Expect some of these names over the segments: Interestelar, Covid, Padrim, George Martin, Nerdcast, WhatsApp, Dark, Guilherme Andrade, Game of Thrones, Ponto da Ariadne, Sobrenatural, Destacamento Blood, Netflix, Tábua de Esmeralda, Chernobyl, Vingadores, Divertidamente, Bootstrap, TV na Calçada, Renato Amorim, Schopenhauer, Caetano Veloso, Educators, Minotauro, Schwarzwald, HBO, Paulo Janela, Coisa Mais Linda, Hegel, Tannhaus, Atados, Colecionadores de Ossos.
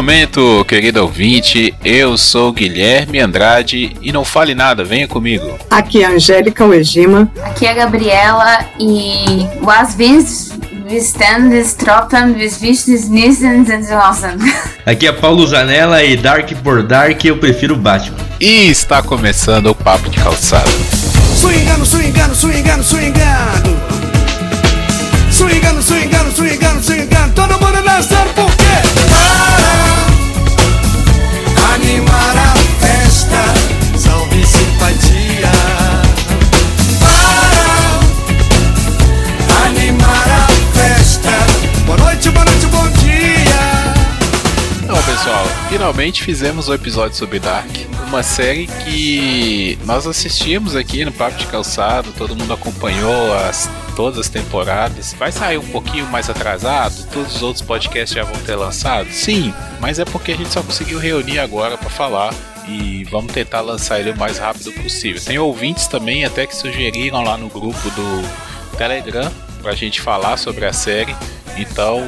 momento, querido ouvinte, eu sou Guilherme Andrade e não fale nada, venha comigo. Aqui é a Angélica Uegima. Aqui é a Gabriela e às vezes aqui é Paulo Janela e Dark por Dark eu prefiro Batman. E está começando o Papo de Calçada. Swingando, swingando, swingando, swingando. Swingando, swingando, swingando, swingando. Todo mundo dançando por quê? Para animar a festa, salve simpatia. Pessoal, finalmente fizemos um episódio sobre Dark, uma série que nós assistimos aqui no Papo de Calçado, todo mundo acompanhou todas as temporadas. Vai sair um pouquinho mais atrasado, todos os outros podcasts já vão ter lançado? Sim, mas é porque a gente só conseguiu reunir agora para falar e vamos tentar lançar ele o mais rápido possível. Tem ouvintes também até que sugeriram lá no grupo do Telegram pra gente falar sobre a série. Então,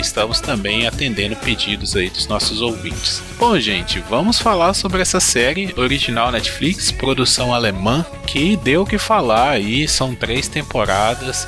estamos também atendendo pedidos aí dos nossos ouvintes. Bom, gente, vamos falar sobre essa série original Netflix, produção alemã, que deu o que falar aí, são 3 temporadas.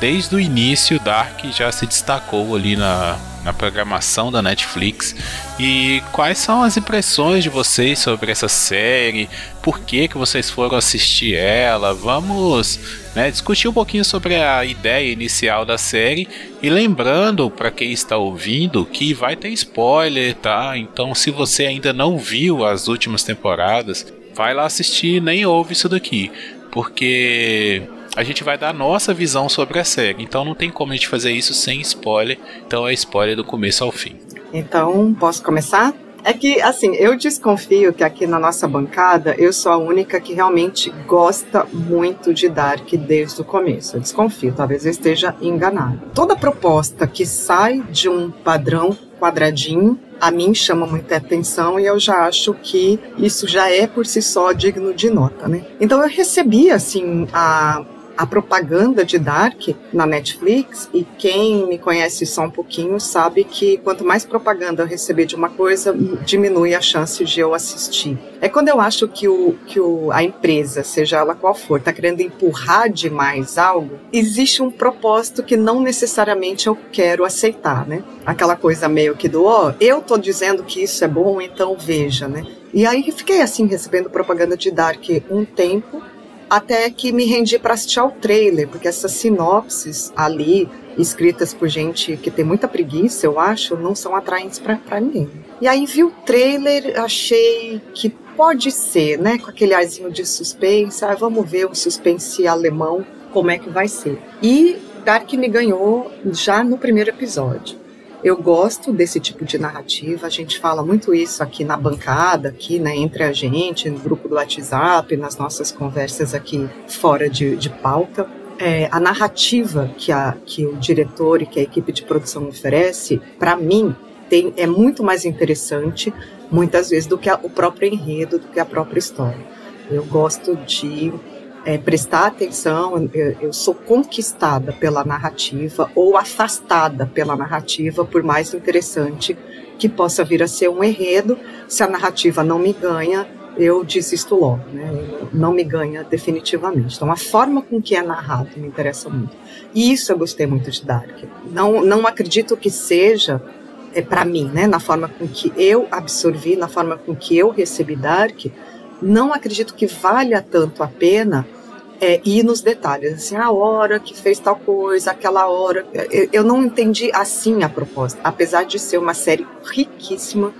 Desde o início, Dark já se destacou ali na programação da Netflix. E quais são as impressões de vocês sobre essa série? Por que vocês foram assistir ela? Vamos, né, discutir um pouquinho sobre a ideia inicial da série. E lembrando, para quem está ouvindo, que vai ter spoiler, tá? Então, se você ainda não viu as últimas temporadas, vai lá assistir, nem ouve isso daqui, porque a gente vai dar a nossa visão sobre a série. Então não tem como a gente fazer isso sem spoiler. Então é spoiler do começo ao fim. Então, posso começar? É que, assim, eu desconfio que aqui na nossa bancada eu sou a única que realmente gosta muito de Dark desde o começo. Eu desconfio, talvez eu esteja enganada. Toda proposta que sai de um padrão quadradinho, a mim chama muita atenção e eu já acho que isso já é por si só digno de nota, né? Então eu recebi, assim, a propaganda de Dark na Netflix, e quem me conhece só um pouquinho sabe que quanto mais propaganda eu receber de uma coisa, diminui a chance de eu assistir. É quando eu acho que a empresa, seja ela qual for, está querendo empurrar demais algo, existe um propósito que não necessariamente eu quero aceitar, né? Aquela coisa meio que eu tô dizendo que isso é bom, então veja, né? E aí fiquei assim, recebendo propaganda de Dark um tempo, até que me rendi para assistir ao trailer, porque essas sinopses ali, escritas por gente que tem muita preguiça, eu acho, não são atraentes para ninguém. E aí vi o trailer, achei que pode ser, né, com aquele arzinho de suspense, vamos ver o suspense alemão, como é que vai ser. E Dark me ganhou já no primeiro episódio. Eu gosto desse tipo de narrativa, a gente fala muito isso aqui na bancada, aqui, né, entre a gente, no grupo do WhatsApp, nas nossas conversas aqui fora de pauta. A narrativa que o diretor e que a equipe de produção oferece, para mim, é muito mais interessante, muitas vezes, do que o próprio enredo, do que a própria história. Eu gosto de prestar atenção, eu sou conquistada pela narrativa ou afastada pela narrativa, por mais interessante que possa vir a ser um enredo. Se a narrativa não me ganha, eu desisto logo, né? Não me ganha definitivamente. Então, a forma com que é narrado me interessa muito. E isso eu gostei muito de Dark. Não acredito que seja para mim, né? Na forma com que eu absorvi, na forma com que eu recebi Dark, não acredito que valha tanto a pena ir nos detalhes, assim, a hora que fez tal coisa, aquela hora. Eu não entendi assim a proposta, apesar de ser uma série riquíssima,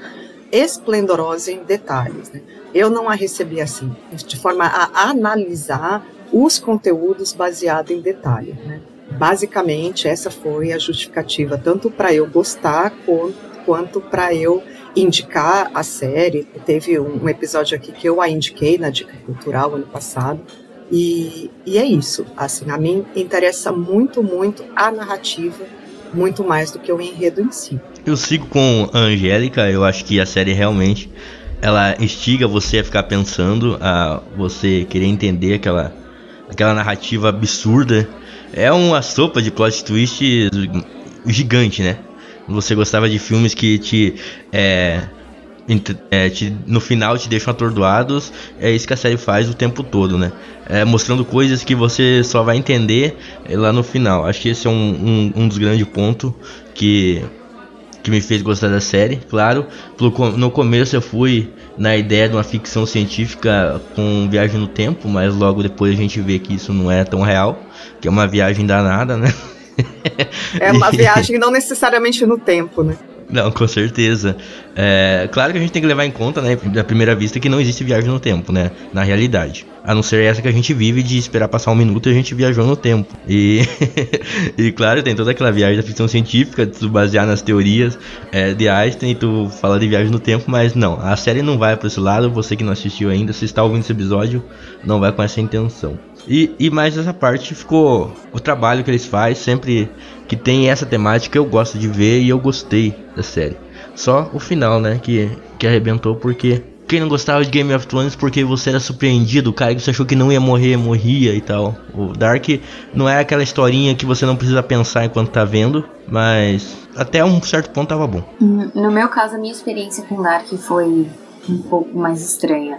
esplendorosa em detalhes, né? Eu não a recebi assim, de forma a analisar os conteúdos baseado em detalhe, né? Basicamente, essa foi a justificativa, tanto para eu gostar quanto para eu indicar a série. Teve um episódio aqui que eu a indiquei na Dica Cultural ano passado, e é isso, assim, a mim interessa muito, muito a narrativa, muito mais do que o enredo em si. Eu sigo com a Angélica, eu acho que a série realmente, ela instiga você a ficar pensando, a você querer entender aquela narrativa absurda, é uma sopa de plot twist gigante, né? Você gostava de filmes que no final te deixam atordoados. É isso que a série faz o tempo todo, né? Mostrando coisas que você só vai entender lá no final. Acho que esse é um dos grandes pontos que me fez gostar da série. Claro, no começo eu fui na ideia de uma ficção científica com viagem no tempo, mas logo depois a gente vê que isso não é tão real, que é uma viagem danada, né? É uma viagem não necessariamente no tempo, né? Não, com certeza. Claro que a gente tem que levar em conta, né, da primeira vista, que não existe viagem no tempo, né, na realidade. A não ser essa que a gente vive de esperar passar um minuto e a gente viajou no tempo. E claro, tem toda aquela viagem da ficção científica, de tu basear nas teorias de Einstein e tu falar de viagem no tempo, mas não, a série não vai para esse lado. Você que não assistiu ainda, se está ouvindo esse episódio, não vai com essa intenção. E mais essa parte ficou... O trabalho que eles fazem, sempre que tem essa temática, eu gosto de ver e eu gostei da série. Só o final, né, que arrebentou, porque... Quem não gostava de Game of Thrones porque você era surpreendido, o cara que você achou que não ia morrer, morria e tal. O Dark não é aquela historinha que você não precisa pensar enquanto tá vendo, mas até um certo ponto tava bom. No meu caso, a minha experiência com Dark foi um pouco mais estranha.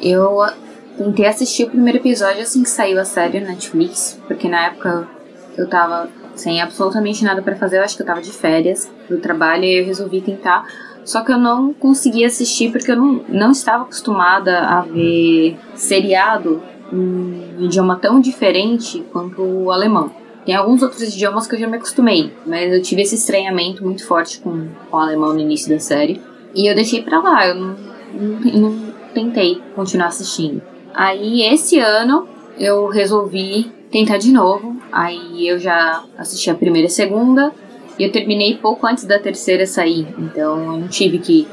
Eu... tentei assistir o primeiro episódio assim que saiu a série na Netflix, porque na época eu tava sem absolutamente nada pra fazer, eu acho que eu tava de férias do trabalho e eu resolvi tentar. Só que eu não consegui assistir porque eu não estava acostumada a ver seriado em um idioma tão diferente quanto o alemão. Tem alguns outros idiomas que eu já me acostumei, mas eu tive esse estranhamento muito forte com o alemão no início da série. E eu deixei pra lá, eu não tentei continuar assistindo. Aí esse ano eu resolvi tentar de novo. Aí eu já assisti a primeira e a segunda, e eu terminei pouco antes da terceira sair. Então eu não tive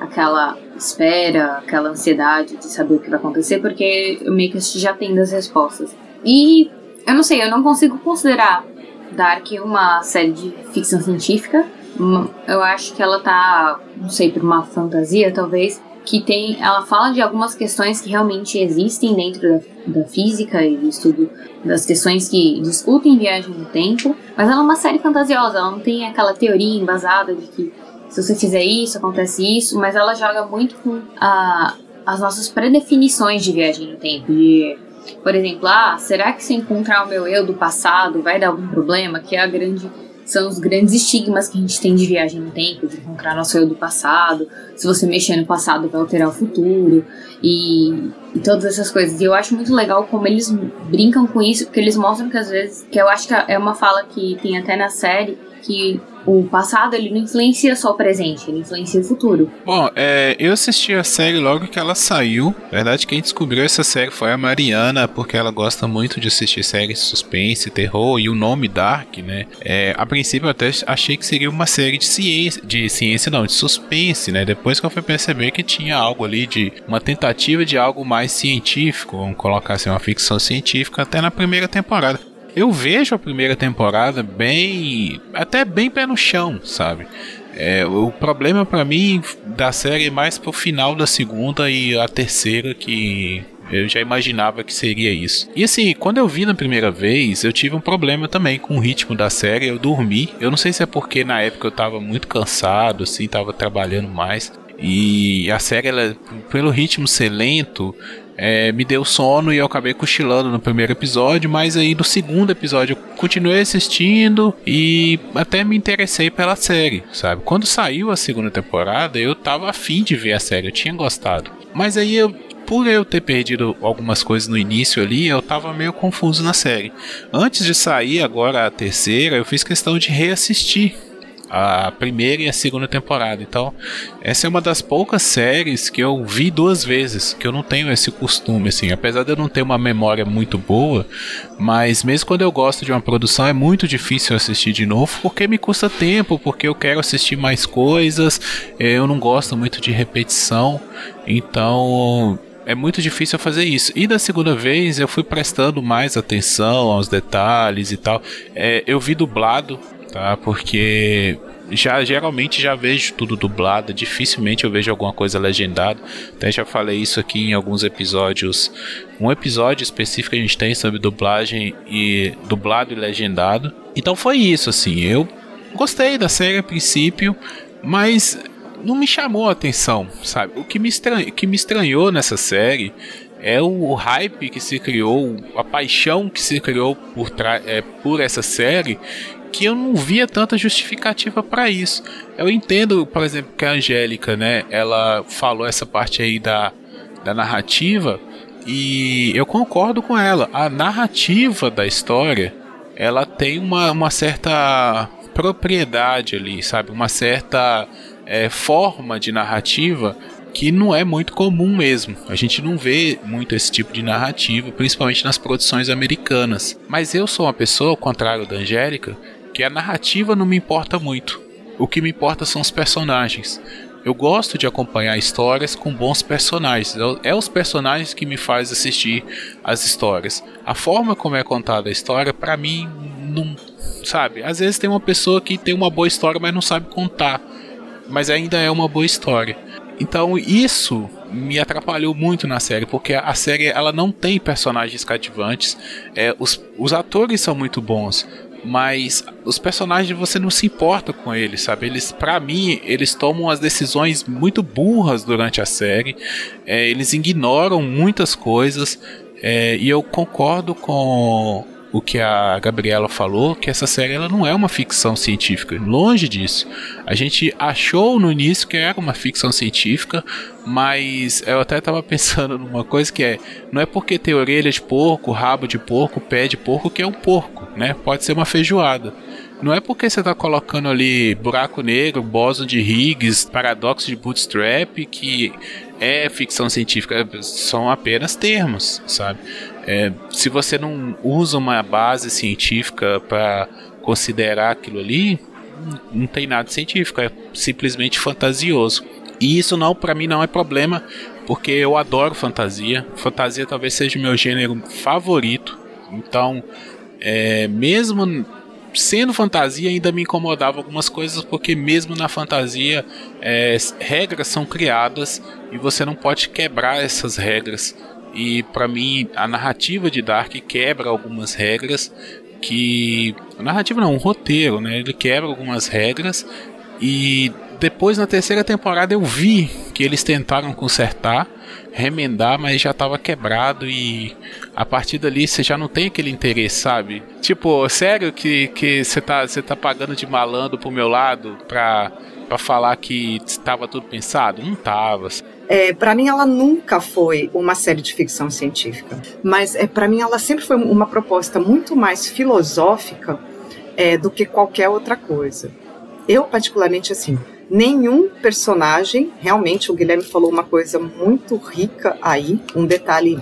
aquela espera, aquela ansiedade de saber o que vai acontecer, porque eu meio que já tenho as respostas. E eu não sei, eu não consigo considerar Dark uma série de ficção científica. Eu acho que ela tá, não sei, por uma fantasia talvez, ela fala de algumas questões que realmente existem dentro da física e do estudo das questões que discutem viagem no tempo, mas ela é uma série fantasiosa, ela não tem aquela teoria embasada de que se você fizer isso, acontece isso, mas ela joga muito com as nossas predefinições de viagem no tempo, de, por exemplo, será que se encontrar o meu eu do passado vai dar algum problema, que é são os grandes estigmas que a gente tem de viagem no tempo, de encontrar nosso eu do passado, se você mexer no passado vai alterar o futuro, e todas essas coisas. E eu acho muito legal como eles brincam com isso, porque eles mostram que às vezes, que eu acho que é uma fala que tem até na série, que o passado ele não influencia só o presente, ele influencia o futuro. Bom, eu assisti a série logo que ela saiu. Na verdade, quem descobriu essa série foi a Mariana, porque ela gosta muito de assistir séries suspense, terror, e o nome Dark, né? A princípio eu até achei que seria uma série de suspense, né? Depois que eu fui perceber que tinha algo ali de uma tentativa de algo mais científico, vamos colocar assim, uma ficção científica, até na primeira temporada. Eu vejo a primeira temporada até bem pé no chão, sabe? O problema pra mim da série é mais pro final da segunda e a terceira, que eu já imaginava que seria isso. E assim, quando eu vi na primeira vez, eu tive um problema também com o ritmo da série, eu dormi. Eu não sei se é porque na época eu tava muito cansado, assim, tava trabalhando mais. E a série, ela, pelo ritmo ser lento... me deu sono e eu acabei cochilando no primeiro episódio, mas aí no segundo episódio eu continuei assistindo e até me interessei pela série, sabe? Quando saiu a segunda temporada, eu tava afim de ver a série, eu tinha gostado. Mas aí por eu ter perdido algumas coisas no início ali, eu tava meio confuso na série. Antes de sair agora a terceira, eu fiz questão de reassistir a primeira e a segunda temporada. Então, essa é uma das poucas séries que eu vi duas vezes, que eu não tenho esse costume, assim. Apesar de eu não ter uma memória muito boa, mas mesmo quando eu gosto de uma produção, é muito difícil assistir de novo, porque me custa tempo, porque eu quero assistir mais coisas, eu não gosto muito de repetição, então... é muito difícil fazer isso. E da segunda vez eu fui prestando mais atenção aos detalhes e tal. Eu vi dublado, tá? Porque geralmente já vejo tudo dublado. Dificilmente eu vejo alguma coisa legendada. Até já falei isso aqui em alguns episódios. Um episódio específico a gente tem sobre dublagem e dublado e legendado. Então foi isso, assim. Eu Gostei da série a princípio, mas não me chamou a atenção, sabe? O que me estranhou nessa série é o hype que se criou, a paixão que se criou por essa série, que eu não via tanta justificativa para isso. Eu entendo, por exemplo, que a Angélica, né, ela falou essa parte aí da narrativa, e eu concordo com ela. A narrativa da história, ela tem uma certa propriedade ali, sabe? Uma certa forma de narrativa que não é muito comum mesmo. A gente não vê muito esse tipo de narrativa, principalmente nas produções americanas. Mas eu sou uma pessoa, ao contrário da Angélica, que a narrativa não me importa muito. O que me importa são os personagens. Eu gosto de acompanhar histórias com bons personagens. É os personagens que me faz assistir as histórias. A forma como é contada a história, pra mim, não... Sabe? Às vezes tem uma pessoa que tem uma boa história, mas não sabe contar. Mas ainda é uma boa história. Então isso me atrapalhou muito na série, porque a série ela não tem personagens cativantes. Os atores são muito bons, mas os personagens você não se importa com eles, sabe? Eles, pra mim, eles tomam as decisões muito burras durante a série, eles ignoram muitas coisas, e eu concordo com o que a Gabriela falou, que essa série ela não é uma ficção científica, longe disso. A gente achou no início que era uma ficção científica, mas eu até estava pensando numa coisa que não é porque tem orelha de porco, rabo de porco, pé de porco que é um porco, né? Pode ser uma feijoada. Não é porque você está colocando ali buraco negro, bóson de Higgs, paradoxo de Bootstrap, que é ficção científica. São apenas termos, sabe? Se você não usa uma base científica para considerar aquilo ali, não tem nada científico, é simplesmente fantasioso. E isso não, para mim não é problema, porque eu adoro fantasia. Fantasia talvez seja o meu gênero favorito. Então, mesmo sendo fantasia, ainda me incomodava algumas coisas, porque mesmo na fantasia regras são criadas e você não pode quebrar essas regras. E pra mim a narrativa de Dark quebra algumas regras que... A narrativa não, o roteiro, né? Ele quebra algumas regras e depois na terceira temporada eu vi que eles tentaram consertar, remendar, mas já estava quebrado e a partir dali você já não tem aquele interesse, sabe? Tipo, sério que você tá pagando de malandro pro meu lado pra falar que estava tudo pensado? Não estava. Para mim ela nunca foi uma série de ficção científica, mas para mim ela sempre foi uma proposta muito mais filosófica do que qualquer outra coisa. Eu particularmente assim, nenhum personagem, realmente o Guilherme falou uma coisa muito rica aí, um detalhe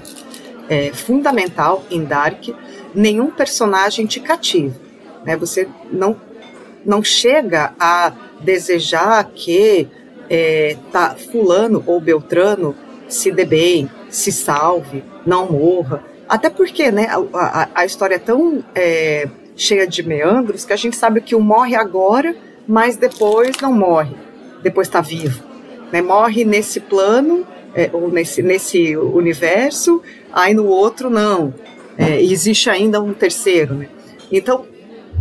fundamental em Dark, nenhum personagem te cativa, né? Você não chega a desejar que tá, fulano ou beltrano se dê bem, se salve, não morra, até porque, né, a história é tão cheia de meandros que a gente sabe que um morre agora, mas depois não morre, depois está vivo, né? Morre nesse plano, ou nesse universo, aí no outro não, existe ainda um terceiro, né? Então,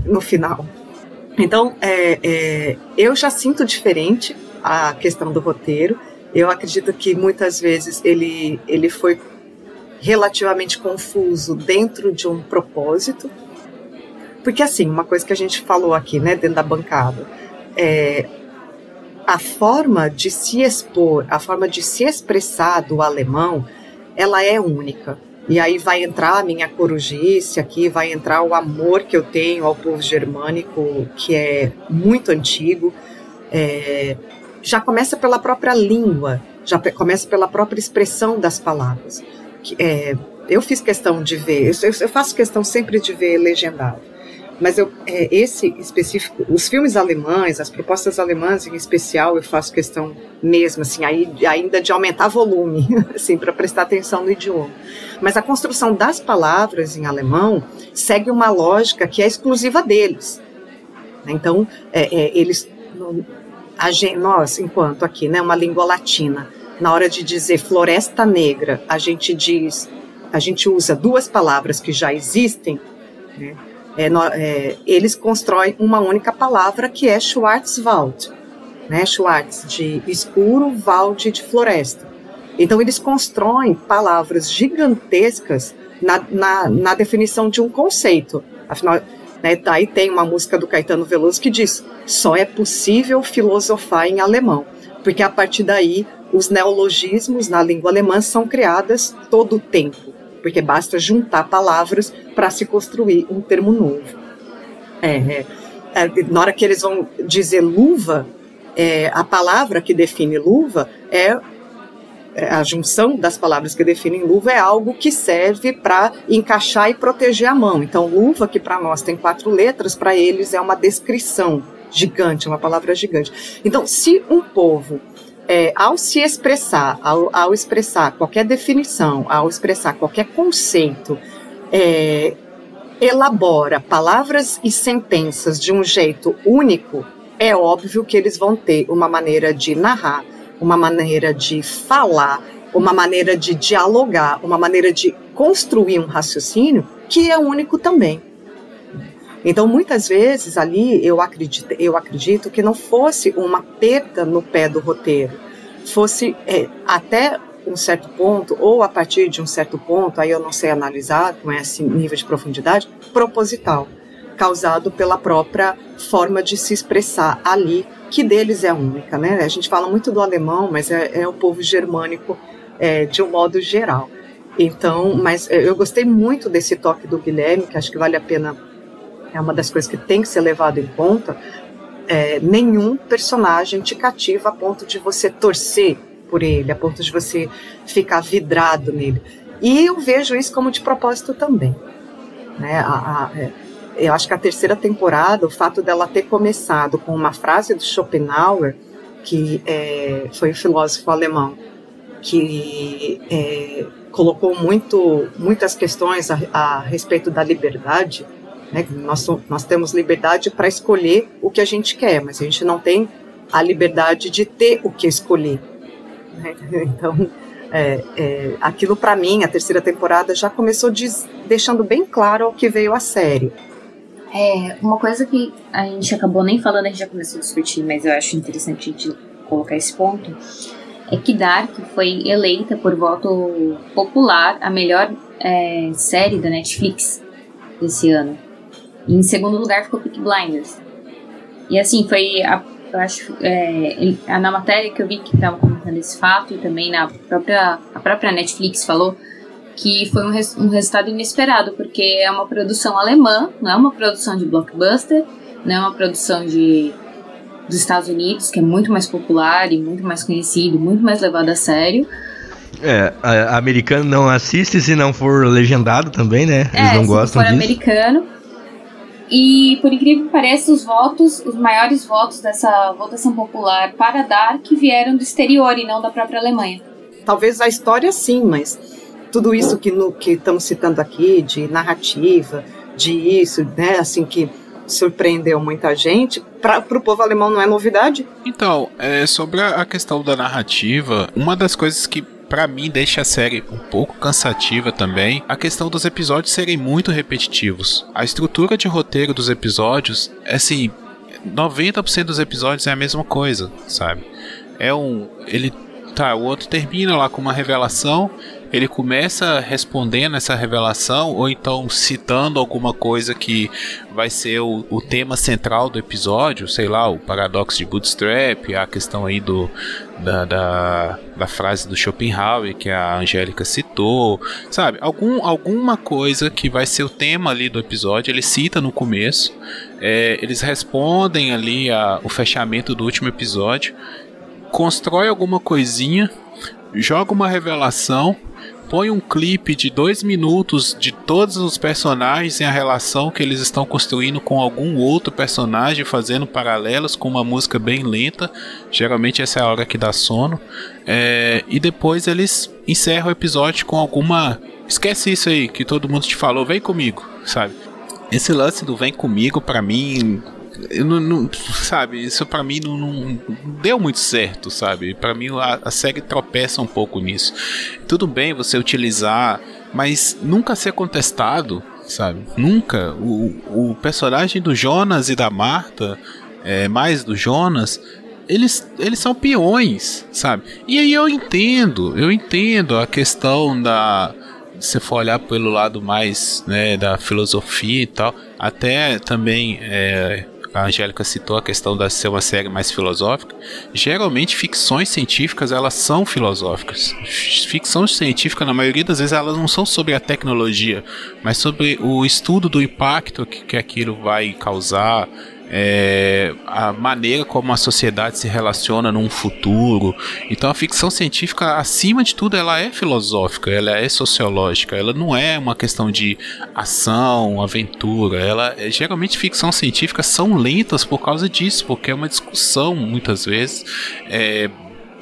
no final, então eu já sinto diferente a questão do roteiro. Eu acredito que muitas vezes ele foi relativamente confuso dentro de um propósito, porque assim, uma coisa que a gente falou aqui, né, dentro da bancada, a forma de se expor, a forma de se expressar do alemão, ela é única, e aí vai entrar a minha corujice aqui, vai entrar o amor que eu tenho ao povo germânico, que é muito antigo, já começa pela própria língua, já começa pela própria expressão das palavras. Eu fiz questão de ver, eu faço questão sempre de ver legendado, mas esse específico, os filmes alemães, as propostas alemãs em especial, eu faço questão mesmo, assim, ainda de aumentar volume, assim, para prestar atenção no idioma. Mas a construção das palavras em alemão segue uma lógica que é exclusiva deles. Então, eles... nós, enquanto aqui, né, uma língua latina, na hora de dizer floresta negra, a gente usa duas palavras que já existem, né, eles constroem uma única palavra que é Schwarzwald, né? Schwarz de escuro, Wald de floresta. Então eles constroem palavras gigantescas na definição de um conceito. Afinal, né, daí tem uma música do Caetano Veloso que diz: só é possível filosofar em alemão, porque a partir daí os neologismos na língua alemã são criadas todo o tempo, porque basta juntar palavras para se construir um termo novo. Na hora que eles vão dizer luva, a palavra que define luva a junção das palavras que definem luva é algo que serve para encaixar e proteger a mão. Então, luva, que para nós tem 4 letras, para eles é uma descrição gigante, uma palavra gigante. Então, se um povo, ao se expressar, ao expressar qualquer definição, ao expressar qualquer conceito, elabora palavras e sentenças de um jeito único, é óbvio que eles vão ter uma maneira de narrar, uma maneira de falar, uma maneira de dialogar, uma maneira de construir um raciocínio que é único também. Então, muitas vezes ali eu acredito que não fosse uma perda no pé do roteiro, fosse até um certo ponto, ou a partir de um certo ponto, aí eu não sei analisar com esse nível de profundidade, proposital, causado pela própria forma de se expressar ali, que deles é única, né? A gente fala muito do alemão, mas é o povo germânico de um modo geral. Então, mas eu gostei muito desse toque do Guilherme, que acho que vale a pena, é uma das coisas que tem que ser levado em conta. Nenhum personagem te cativa a ponto de você torcer por ele, a ponto de você ficar vidrado nele. E eu vejo isso como de propósito também, né? Eu acho que a terceira temporada, o fato dela ter começado com uma frase do Schopenhauer, que foi um filósofo alemão, que colocou muitas questões a respeito da liberdade, né? Nós temos liberdade para escolher o que a gente quer, mas a gente não tem a liberdade de ter o que escolher, né? Então, aquilo para mim, a terceira temporada já começou deixando bem claro o que veio a série. Uma coisa que a gente acabou nem falando, a gente já começou a discutir, mas eu acho interessante a gente colocar esse ponto, é que Dark foi eleita por voto popular a melhor série da Netflix desse ano. E em segundo lugar ficou Peaky Blinders. E assim, foi, eu acho, na matéria que eu vi que estava comentando esse fato, e também a própria Netflix falou que foi um resultado inesperado, porque é uma produção alemã, não é uma produção de blockbuster, não é uma produção dos Estados Unidos, que é muito mais popular e muito mais conhecido, muito mais levado a sério. Americano não assiste se não for legendado também, né? Eles não gostam disso. Se for americano. E, por incrível que pareça, os maiores votos dessa votação popular para Dark vieram do exterior e não da própria Alemanha. Talvez a história sim, mas tudo isso que estamos citando aqui, de narrativa, de isso, né, assim, que surpreendeu muita gente, para o povo alemão não é novidade. Então, sobre a questão da narrativa, uma das coisas que pra mim deixa a série um pouco cansativa também, a questão dos episódios serem muito repetitivos. A estrutura de roteiro dos episódios, assim, 90% dos episódios é a mesma coisa, sabe? O outro termina lá com uma revelação, ele começa respondendo essa revelação, ou então citando alguma coisa que vai ser o tema central do episódio, sei lá, o paradoxo de Bootstrap, a questão aí da frase do Schopenhauer que a Angélica citou, sabe? Alguma coisa que vai ser o tema ali do episódio, ele cita no começo, eles respondem ali o fechamento do último episódio, constrói alguma coisinha, joga uma revelação, põe um clipe de 2 minutos de todos os personagens em a relação que eles estão construindo com algum outro personagem, fazendo paralelos com uma música bem lenta. Geralmente essa é a hora que dá sono. E depois eles encerram o episódio com alguma... Esquece isso aí que todo mundo te falou, vem comigo, sabe? Esse lance do vem comigo, pra mim... Eu não, sabe, isso pra mim não deu muito certo, sabe? Pra mim a série tropeça um pouco nisso. Tudo bem você utilizar, mas nunca ser contestado, sabe? Nunca. O personagem do Jonas e da Marta, mais do Jonas, eles são peões, sabe? E aí eu entendo a questão da... Se for olhar pelo lado mais, né, da filosofia e tal, até também a Angélica citou a questão de ser uma série mais filosófica. Geralmente ficções científicas, elas são filosóficas. Ficção científica, na maioria das vezes, elas não são sobre a tecnologia, mas sobre o estudo do impacto que aquilo vai causar, a maneira como a sociedade se relaciona num futuro. Então a ficção científica, acima de tudo, ela é filosófica, ela é sociológica, ela não é uma questão de ação, aventura. Geralmente ficção científica são lentas por causa disso, porque é uma discussão muitas vezes,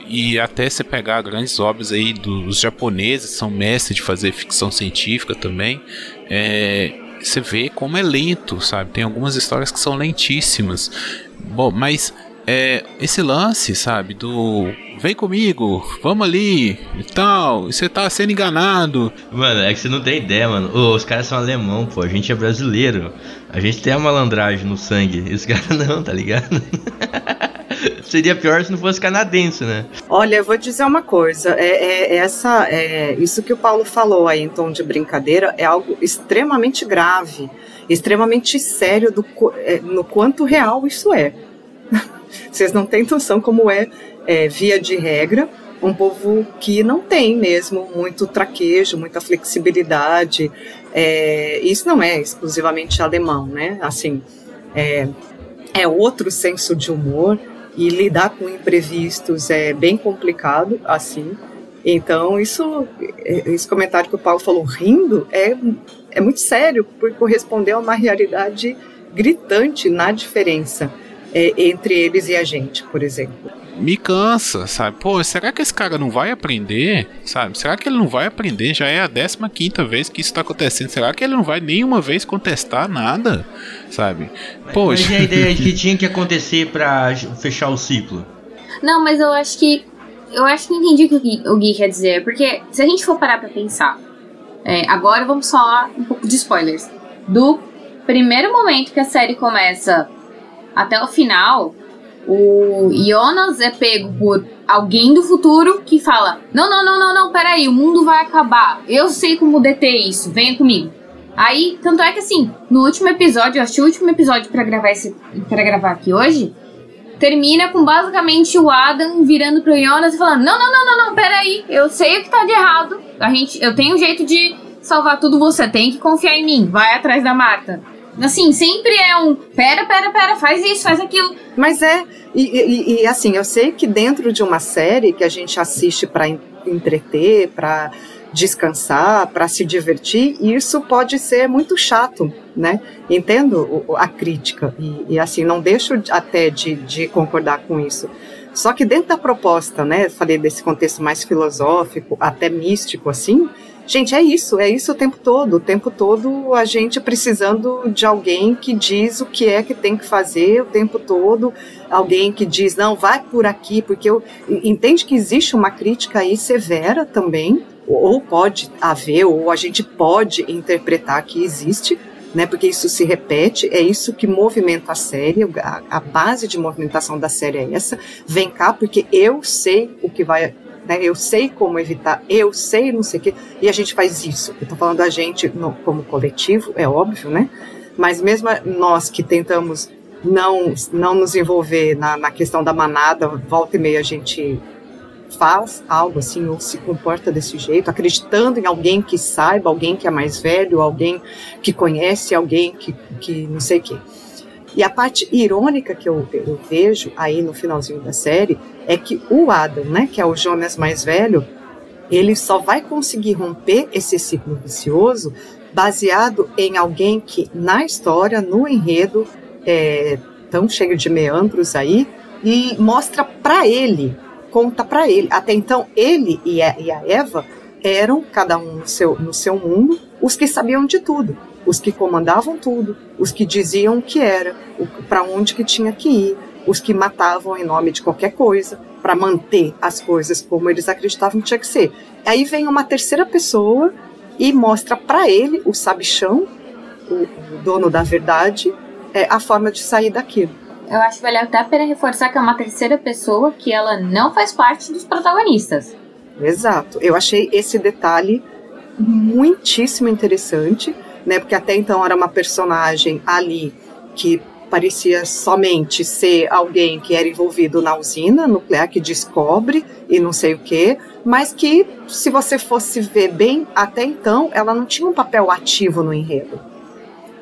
e até você pegar grandes obras aí dos japoneses, são mestres de fazer ficção científica também, você vê como é lento, sabe? Tem algumas histórias que são lentíssimas. Bom, mas esse lance, sabe, do vem comigo, vamos ali e tal, você tá sendo enganado. Mano, é que você não tem ideia, mano. Os caras são alemão, pô, a gente é brasileiro. A gente tem a malandragem no sangue. Esse cara não, tá ligado? Seria pior se não fosse canadense, né? Olha, eu vou dizer uma coisa. Isso que o Paulo falou aí em tom de brincadeira é algo extremamente grave, extremamente sério no quanto real isso é. Vocês não têm noção como é, via de regra, um povo que não tem mesmo muito traquejo, muita flexibilidade. Isso não é exclusivamente alemão, né? Assim, é outro senso de humor. E lidar com imprevistos é bem complicado, assim. Então, esse comentário que o Paulo falou, rindo, é muito sério, porque correspondeu a uma realidade gritante na diferença entre eles e a gente, por exemplo. Me cansa, sabe? Pô, será que esse cara não vai aprender, sabe? Será que ele não vai aprender? Já é a 15ª vez que isso tá acontecendo. Será que ele não vai nenhuma vez contestar nada, sabe? Poxa. Mas e a ideia de que tinha que acontecer pra fechar o ciclo? Não, mas eu acho que não entendi o que o Gui quer dizer. Porque se a gente for parar pra pensar, agora vamos falar um pouco de spoilers. Do primeiro momento que a série começa até o final... O Jonas é pego por alguém do futuro que fala: Não, peraí, o mundo vai acabar. Eu sei como deter isso, venha comigo. Aí, tanto é que assim, no último episódio, eu achei o último episódio pra gravar aqui hoje, termina com basicamente o Adam virando pro Jonas e falando: Não, peraí, eu sei o que tá de errado. Eu tenho um jeito de salvar tudo, você tem que confiar em mim, vai atrás da Marta. Assim, sempre é um pera, faz isso, faz aquilo. Mas e assim, eu sei que dentro de uma série que a gente assiste para entreter, para descansar, para se divertir, isso pode ser muito chato, né? Entendo a crítica e assim, não deixo até de concordar com isso. Só que dentro da proposta, né, falei desse contexto mais filosófico, até místico, assim... Gente, é isso o tempo todo a gente precisando de alguém que diz o que é que tem que fazer o tempo todo, alguém que diz, não, vai por aqui, porque entende que existe uma crítica aí severa também, ou pode haver, ou a gente pode interpretar que existe, né, porque isso se repete, é isso que movimenta a série, a base de movimentação da série é essa, vem cá porque eu sei o que vai... Né, eu sei como evitar, eu sei não sei o que, e a gente faz isso. Eu estou falando da gente como coletivo, é óbvio, né? Mas mesmo nós que tentamos não nos envolver na questão da manada, volta e meia a gente faz algo assim, ou se comporta desse jeito, acreditando em alguém que saiba, alguém que é mais velho, alguém que conhece, alguém que não sei o que. E a parte irônica que eu vejo aí no finalzinho da série é que o Adam, né, que é o Jonas mais velho, ele só vai conseguir romper esse ciclo vicioso baseado em alguém que na história, no enredo, é tão cheio de meandros aí, e mostra pra ele, conta pra ele. Até então, ele e a Eva eram, cada um no seu mundo, os que sabiam de tudo. Os que comandavam tudo, os que diziam o que era, para onde que tinha que ir, os que matavam em nome de qualquer coisa, para manter as coisas como eles acreditavam que tinha que ser. Aí vem uma terceira pessoa e mostra para ele, o sabichão, o dono da verdade, é a forma de sair daquilo. Eu acho que vale até a pena reforçar que é uma terceira pessoa, que ela não faz parte dos protagonistas. Exato. Eu achei esse detalhe muitíssimo interessante, né? Porque até então era uma personagem ali que parecia somente ser alguém que era envolvido na usina nuclear, que descobre e não sei o quê, mas que, se você fosse ver bem, até então ela não tinha um papel ativo no enredo.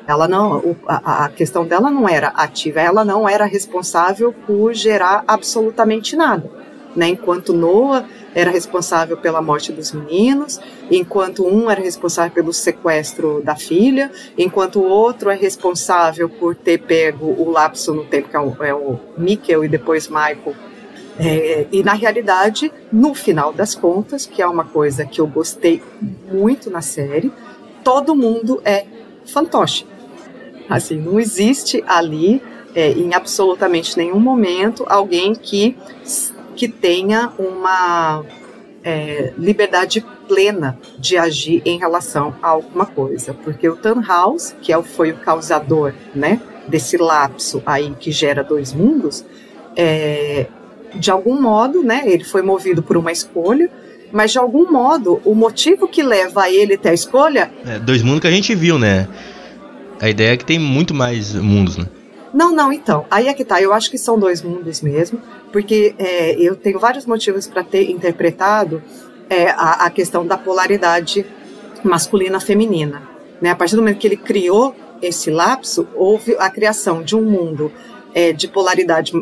Ela não, a questão dela não era ativa, ela não era responsável por gerar absolutamente nada, né? Enquanto Noah era responsável pela morte dos meninos, enquanto um era responsável pelo sequestro da filha, enquanto o outro é responsável por ter pego o lapso no tempo, que é o Mikkel e depois Michael. E na realidade, no final das contas, que é uma coisa que eu gostei muito na série, todo mundo é fantoche. Assim, não existe ali, em absolutamente nenhum momento, alguém que tenha uma liberdade plena de agir em relação a alguma coisa. Porque o Tannhaus, que foi o causador, né, desse lapso aí que gera dois mundos, de algum modo, né, ele foi movido por uma escolha, mas de algum modo o motivo que leva ele até a escolha... dois mundos que a gente viu, né? A ideia é que tem muito mais mundos, né? Não, então, aí é que tá, eu acho que são dois mundos mesmo, porque eu tenho vários motivos para ter interpretado a questão da polaridade masculina-feminina, né? A partir do momento que ele criou esse lapso, houve a criação de um mundo de polaridade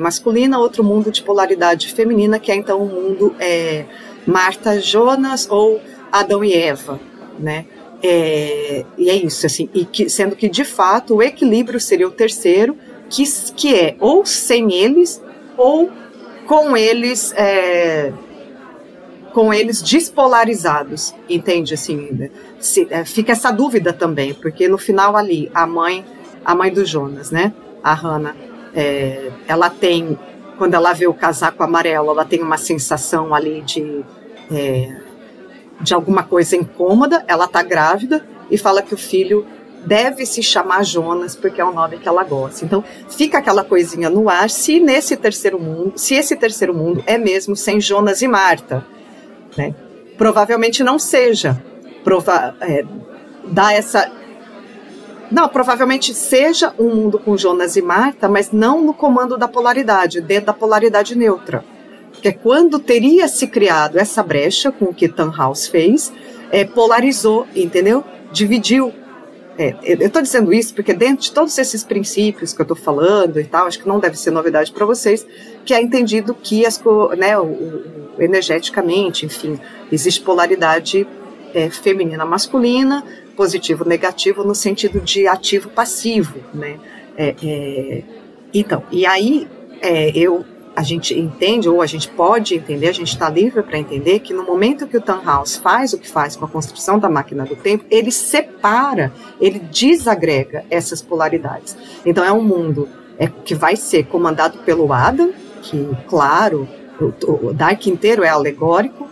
masculina, outro mundo de polaridade feminina, que é então o mundo Marta, Jonas ou Adão e Eva, né? E é isso, assim, sendo que de fato o equilíbrio seria o terceiro, que é ou sem eles ou com eles despolarizados, entende? Assim, fica essa dúvida também, porque no final ali a mãe do Jonas, né, a Hannah, ela tem, quando ela vê o casaco amarelo, ela tem uma sensação ali de alguma coisa incômoda. Ela tá grávida e fala que o filho deve se chamar Jonas porque é o nome que ela gosta. Então fica aquela coisinha no ar, se esse terceiro mundo é mesmo sem Jonas e Marta, né? Provavelmente não seja. Provavelmente seja um mundo com Jonas e Marta, mas não no comando da polaridade, dentro da polaridade neutra. Que é quando teria se criado essa brecha com o que Tannhaus fez, polarizou, entendeu? Dividiu. Eu estou dizendo isso porque dentro de todos esses princípios que eu estou falando e tal, acho que não deve ser novidade para vocês, que é entendido que energeticamente, enfim, existe polaridade feminina-masculina, positivo-negativo no sentido de ativo-passivo, né? Então, e aí a gente entende, ou a gente pode entender, a gente está livre para entender que no momento que o Tannhaus faz o que faz com a construção da máquina do tempo, ele separa, ele desagrega essas polaridades. Então é um mundo que vai ser comandado pelo Adam, que, claro, o Dark inteiro é alegórico,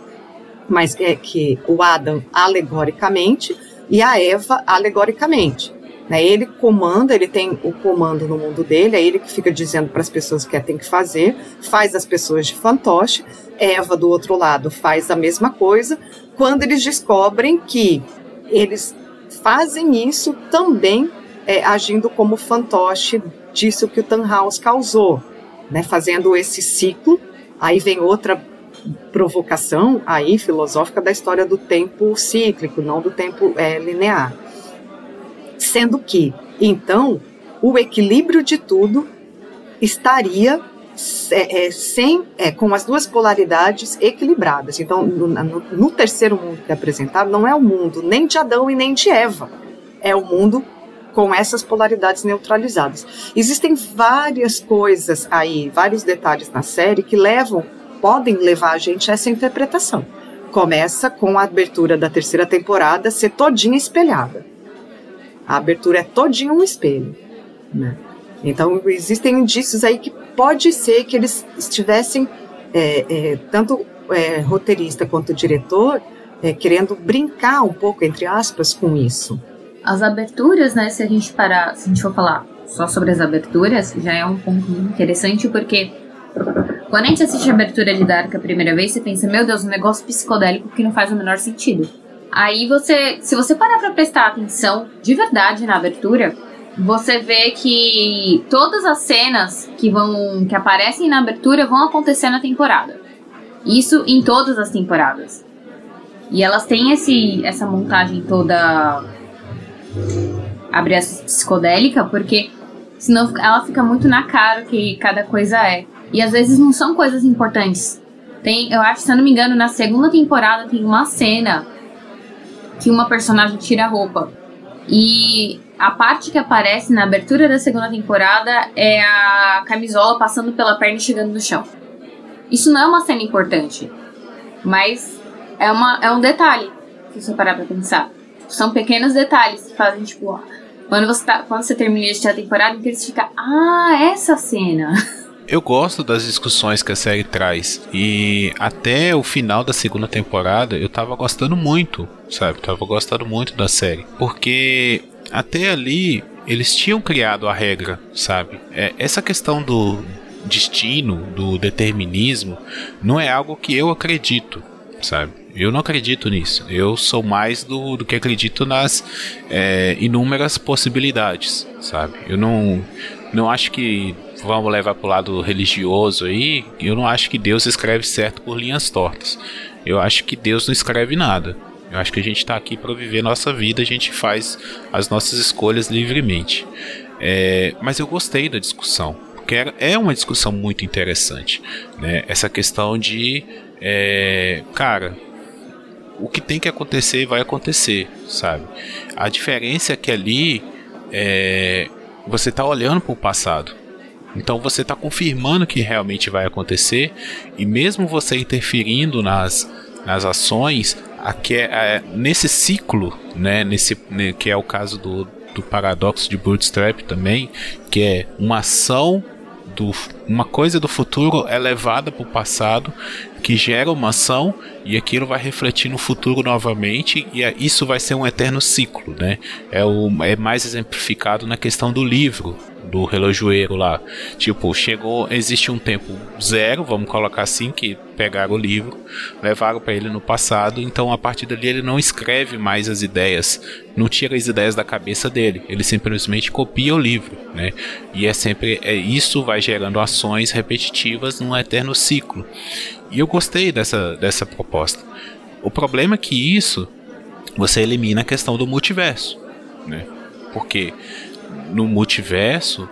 mas é que o Adam alegoricamente e a Eva alegoricamente. Ele comanda, ele tem o comando no mundo dele, é ele que fica dizendo para as pessoas o que tem que fazer, faz as pessoas de fantoche. Eva, do outro lado, faz a mesma coisa. Quando eles descobrem que eles fazem isso também agindo como fantoche disso que o Tannhaus causou, né? Fazendo esse ciclo, aí vem outra provocação aí, filosófica, da história do tempo cíclico, não do tempo linear. Sendo que, então, o equilíbrio de tudo estaria com as duas polaridades equilibradas. Então, no terceiro mundo que é apresentado, não é o mundo nem de Adão e nem de Eva. É o mundo com essas polaridades neutralizadas. Existem várias coisas aí, vários detalhes na série que podem levar a gente a essa interpretação. Começa com a abertura da terceira temporada ser todinha espelhada. A abertura é todinha um espelho, né? Então existem indícios aí que pode ser que eles estivessem, tanto roteirista quanto diretor, querendo brincar um pouco, entre aspas, com isso, As aberturas, né, se a gente parar, se a gente for falar só sobre as aberturas, já é um ponto muito interessante, porque quando a gente assiste a abertura de Dark a primeira vez, você pensa, meu Deus, um negócio psicodélico que não faz o menor sentido. Aí você, se você parar pra prestar atenção de verdade na abertura, você vê que todas as cenas que aparecem na abertura vão acontecer na temporada. Isso em todas as temporadas. E elas têm essa montagem toda, abre aspas, psicodélica, porque senão ela fica muito na cara o que cada coisa é. E às vezes não são coisas importantes. Tem, eu acho, se eu não me engano, na segunda temporada tem uma cena que uma personagem tira a roupa. E a parte que aparece na abertura da segunda temporada é a camisola passando pela perna e chegando no chão. Isso não é uma cena importante, mas é um detalhe, se você parar pra pensar. São pequenos detalhes que fazem, tipo, ó, quando você termina de assistir a temporada, então você fica, essa cena. Eu gosto das discussões que a série traz. E até o final da segunda temporada, eu tava gostando muito, sabe? Tava gostando muito da série. Porque até ali, eles tinham criado a regra, sabe? Essa questão do destino, do determinismo, não é algo que eu acredito, sabe? Eu não acredito nisso. Eu sou mais do que acredito nas inúmeras possibilidades, sabe? Eu não acho que, vamos levar pro lado religioso aí, eu não acho que Deus escreve certo por linhas tortas. Eu acho que Deus não escreve nada. Eu acho que a gente tá aqui para viver nossa vida, a gente faz as nossas escolhas livremente. Mas eu gostei da discussão, porque é uma discussão muito interessante, né? Essa questão de cara, o que tem que acontecer vai acontecer, sabe? A diferença é que ali você está olhando para o passado, então você está confirmando que realmente vai acontecer, e mesmo você interferindo nas ações, nesse ciclo, né, que é o caso do paradoxo de Bootstrap também, que é uma ação, uma coisa do futuro é levada para o passado, que gera uma ação, e aquilo vai refletir no futuro novamente, e isso vai ser um eterno ciclo, né? É mais exemplificado na questão do livro do relojoeiro lá, tipo, existe um tempo zero, vamos colocar assim, que pegaram o livro, levaram para ele no passado, então a partir dali ele não escreve mais as ideias, não tira as ideias da cabeça dele, ele simplesmente copia o livro, né? E isso vai gerando ações repetitivas num eterno ciclo, e eu gostei dessa proposta. O problema é que isso você elimina a questão do multiverso, né? Porque no multiverso,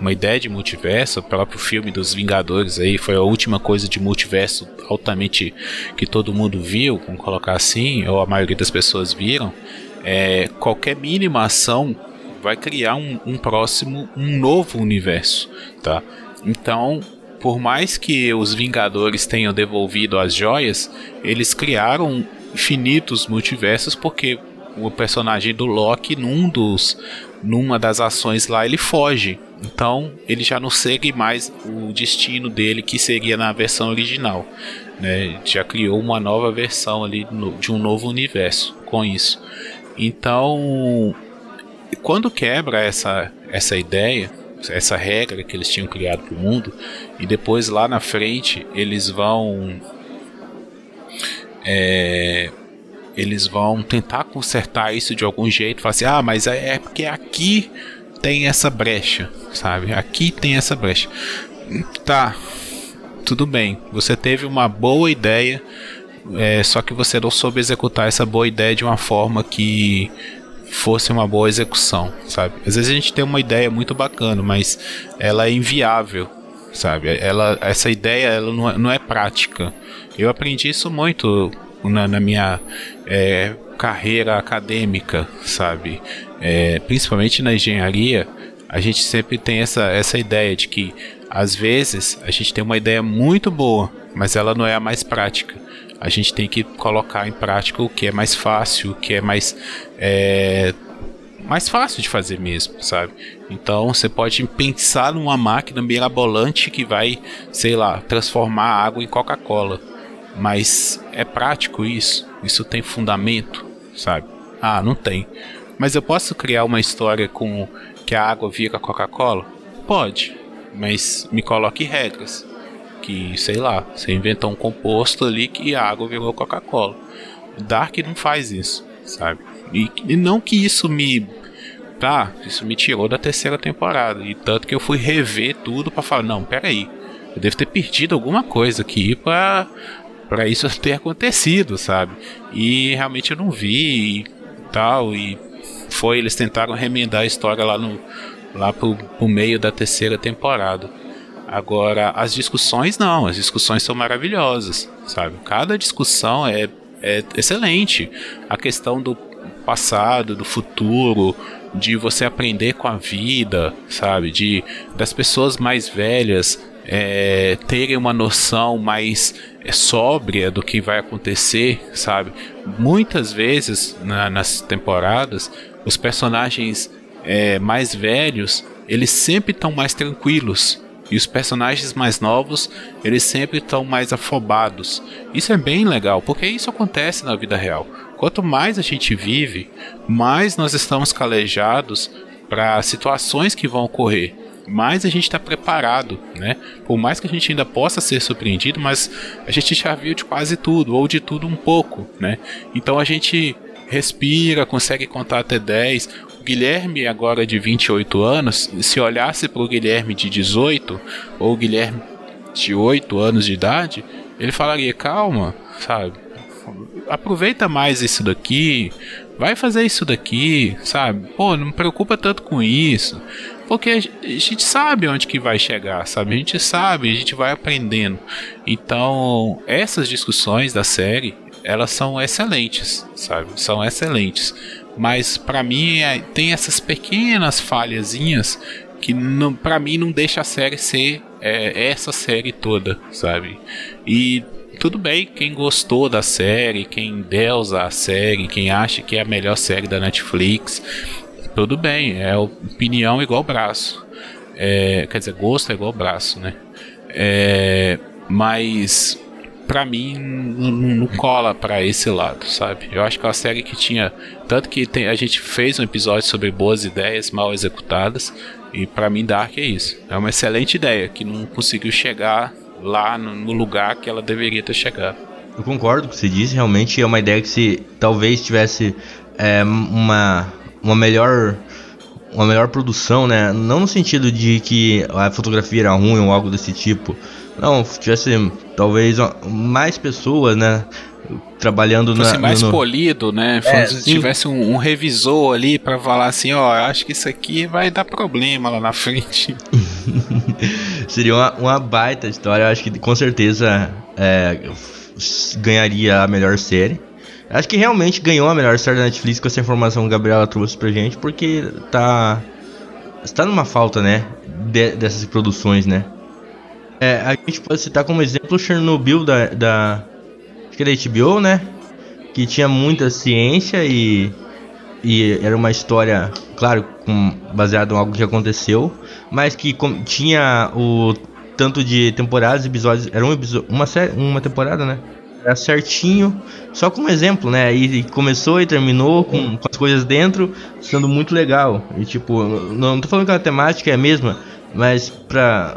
uma ideia de multiverso, o próprio filme dos Vingadores aí foi a última coisa de multiverso altamente que todo mundo viu, vamos colocar assim, ou a maioria das pessoas viram. Qualquer mínima ação vai criar um novo universo, tá? Então, por mais que os Vingadores tenham devolvido as joias, eles criaram infinitos multiversos, porque o personagem do Loki, numa das ações lá, ele foge. Então ele já não segue mais o destino dele, que seria na versão original, né? Já criou uma nova versão ali de um novo universo com isso. Então, quando quebra essa ideia, essa regra que eles tinham criado para o mundo, e depois lá na frente eles vão tentar consertar isso de algum jeito, falar assim, mas é porque aqui tem essa brecha, sabe? Aqui tem essa brecha. Tá, tudo bem, você teve uma boa ideia, só que você não soube executar essa boa ideia de uma forma que fosse uma boa execução, sabe? Às vezes a gente tem uma ideia muito bacana, mas ela é inviável, sabe? Essa ideia ela não é prática. Eu aprendi isso muito na minha carreira acadêmica, sabe? Principalmente na engenharia, a gente sempre tem essa ideia de que, às vezes, a gente tem uma ideia muito boa, mas ela não é a mais prática. A gente tem que colocar em prática o que é mais fácil, o que é mais fácil de fazer mesmo, sabe? Então você pode pensar numa máquina mirabolante que vai, sei lá, transformar água em Coca-Cola. Mas é prático isso? Isso tem fundamento, sabe? Não tem. Mas eu posso criar uma história com que a água vira Coca-Cola? Pode, mas me coloque regras. Que, sei lá, você inventou um composto ali que a água virou Coca-Cola. Dark não faz isso, sabe? E não que isso me... Tá, isso me tirou da terceira temporada. E tanto que eu fui rever tudo pra falar, não, peraí, eu devo ter perdido alguma coisa aqui pra isso ter acontecido, sabe? E realmente eu não vi e tal. E foi, eles tentaram remendar a história lá pro meio da terceira temporada. Agora, as discussões não, as discussões são maravilhosas, sabe? Cada discussão é excelente. A questão do passado, do futuro, de você aprender com a vida, sabe? Das pessoas mais velhas terem uma noção mais sóbria do que vai acontecer, sabe? Muitas vezes, nas temporadas, os personagens mais velhos, eles sempre estão mais tranquilos. E os personagens mais novos, eles sempre estão mais afobados. Isso é bem legal, porque isso acontece na vida real. Quanto mais a gente vive, mais nós estamos calejados para situações que vão ocorrer. Mais a gente está preparado, né? Por mais que a gente ainda possa ser surpreendido, mas a gente já viu de quase tudo, ou de tudo um pouco, né? Então a gente respira, consegue contar até 10... O Guilherme agora de 28 anos, se olhasse para o Guilherme de 18 ou o Guilherme de 8 anos de idade, ele falaria, calma, sabe, aproveita mais isso daqui, vai fazer isso daqui, sabe, pô, não me preocupa tanto com isso, porque a gente sabe onde que vai chegar, sabe, a gente vai aprendendo. Então, essas discussões da série, elas são excelentes, sabe, são excelentes. Mas pra mim tem essas pequenas falhazinhas que não, pra mim não deixa a série ser essa série toda, sabe? E tudo bem, quem gostou da série, quem deusa a série, quem acha que é a melhor série da Netflix, tudo bem, é opinião igual braço. Quer dizer, gosto é igual braço, né? Mas pra mim não cola pra esse lado, sabe? Eu acho que é uma série que tinha... Tanto que a gente fez um episódio sobre boas ideias mal executadas, e pra mim Dark é isso. É uma excelente ideia, que não conseguiu chegar lá no lugar que ela deveria ter chegado. Eu concordo com o que você disse, realmente é uma ideia que se talvez tivesse uma melhor produção, né? Não no sentido de que a fotografia era ruim ou algo desse tipo. Não, tivesse talvez mais pessoas, né, trabalhando na... Fosse mais polido, né? Se tivesse um revisor ali pra falar assim, ó, acho que isso aqui vai dar problema lá na frente. Seria uma baita história, eu acho que com certeza ganharia a melhor série. Acho que realmente ganhou a melhor série da Netflix com essa informação que a Gabriela trouxe pra gente, porque tá numa falta, né, dessas produções, né? A gente pode citar como exemplo o Chernobyl acho que era HBO, né? Que tinha muita ciência e era uma história, claro, baseada em algo que aconteceu, mas que tinha o tanto de temporadas, episódios, era uma temporada, né? Era certinho, só como exemplo, né? E começou e terminou com as coisas dentro, sendo muito legal. E tipo, não tô falando que a temática é a mesma, mas pra...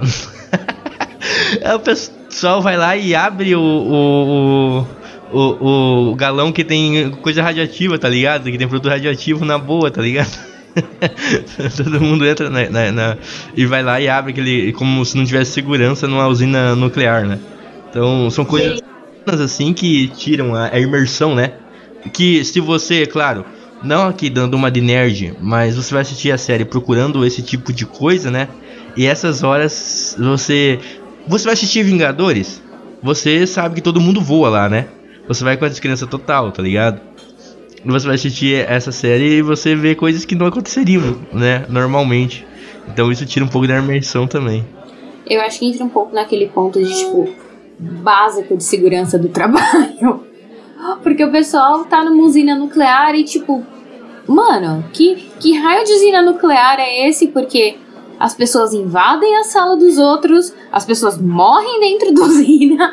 O pessoal vai lá e abre o galão que tem coisa radioativa, tá ligado? Que tem produto radioativo na boa, tá ligado? Todo mundo entra e vai lá e abre aquele, como se não tivesse segurança numa usina nuclear, né? Então são coisas assim que tiram a imersão, né? Que se você, claro, não aqui dando uma de nerd, mas você vai assistir a série procurando esse tipo de coisa, né? E essas horas você vai assistir Vingadores, você sabe que todo mundo voa lá, né? Você vai com a descrença total, tá ligado? Você vai assistir essa série e você vê coisas que não aconteceriam, né? Normalmente. Então isso tira um pouco da imersão também. Eu acho que entra um pouco naquele ponto de, tipo, básico de segurança do trabalho. Porque o pessoal tá numa usina nuclear e, tipo... Mano, que raio de usina nuclear é esse? Porque... As pessoas invadem a sala dos outros, as pessoas morrem dentro da usina,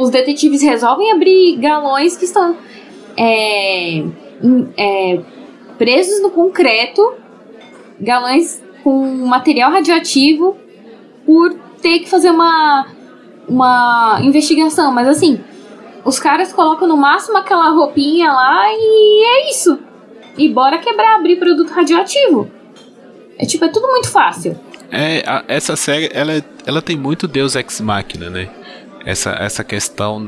os detetives resolvem abrir galões que estão presos no concreto, galãs com material radioativo, por ter que fazer uma investigação. Mas assim, os caras colocam no máximo aquela roupinha lá e é isso. E bora quebrar, abrir produto radioativo. É tipo, é tudo muito fácil. Essa série, ela tem muito Deus Ex Machina, né? Essa questão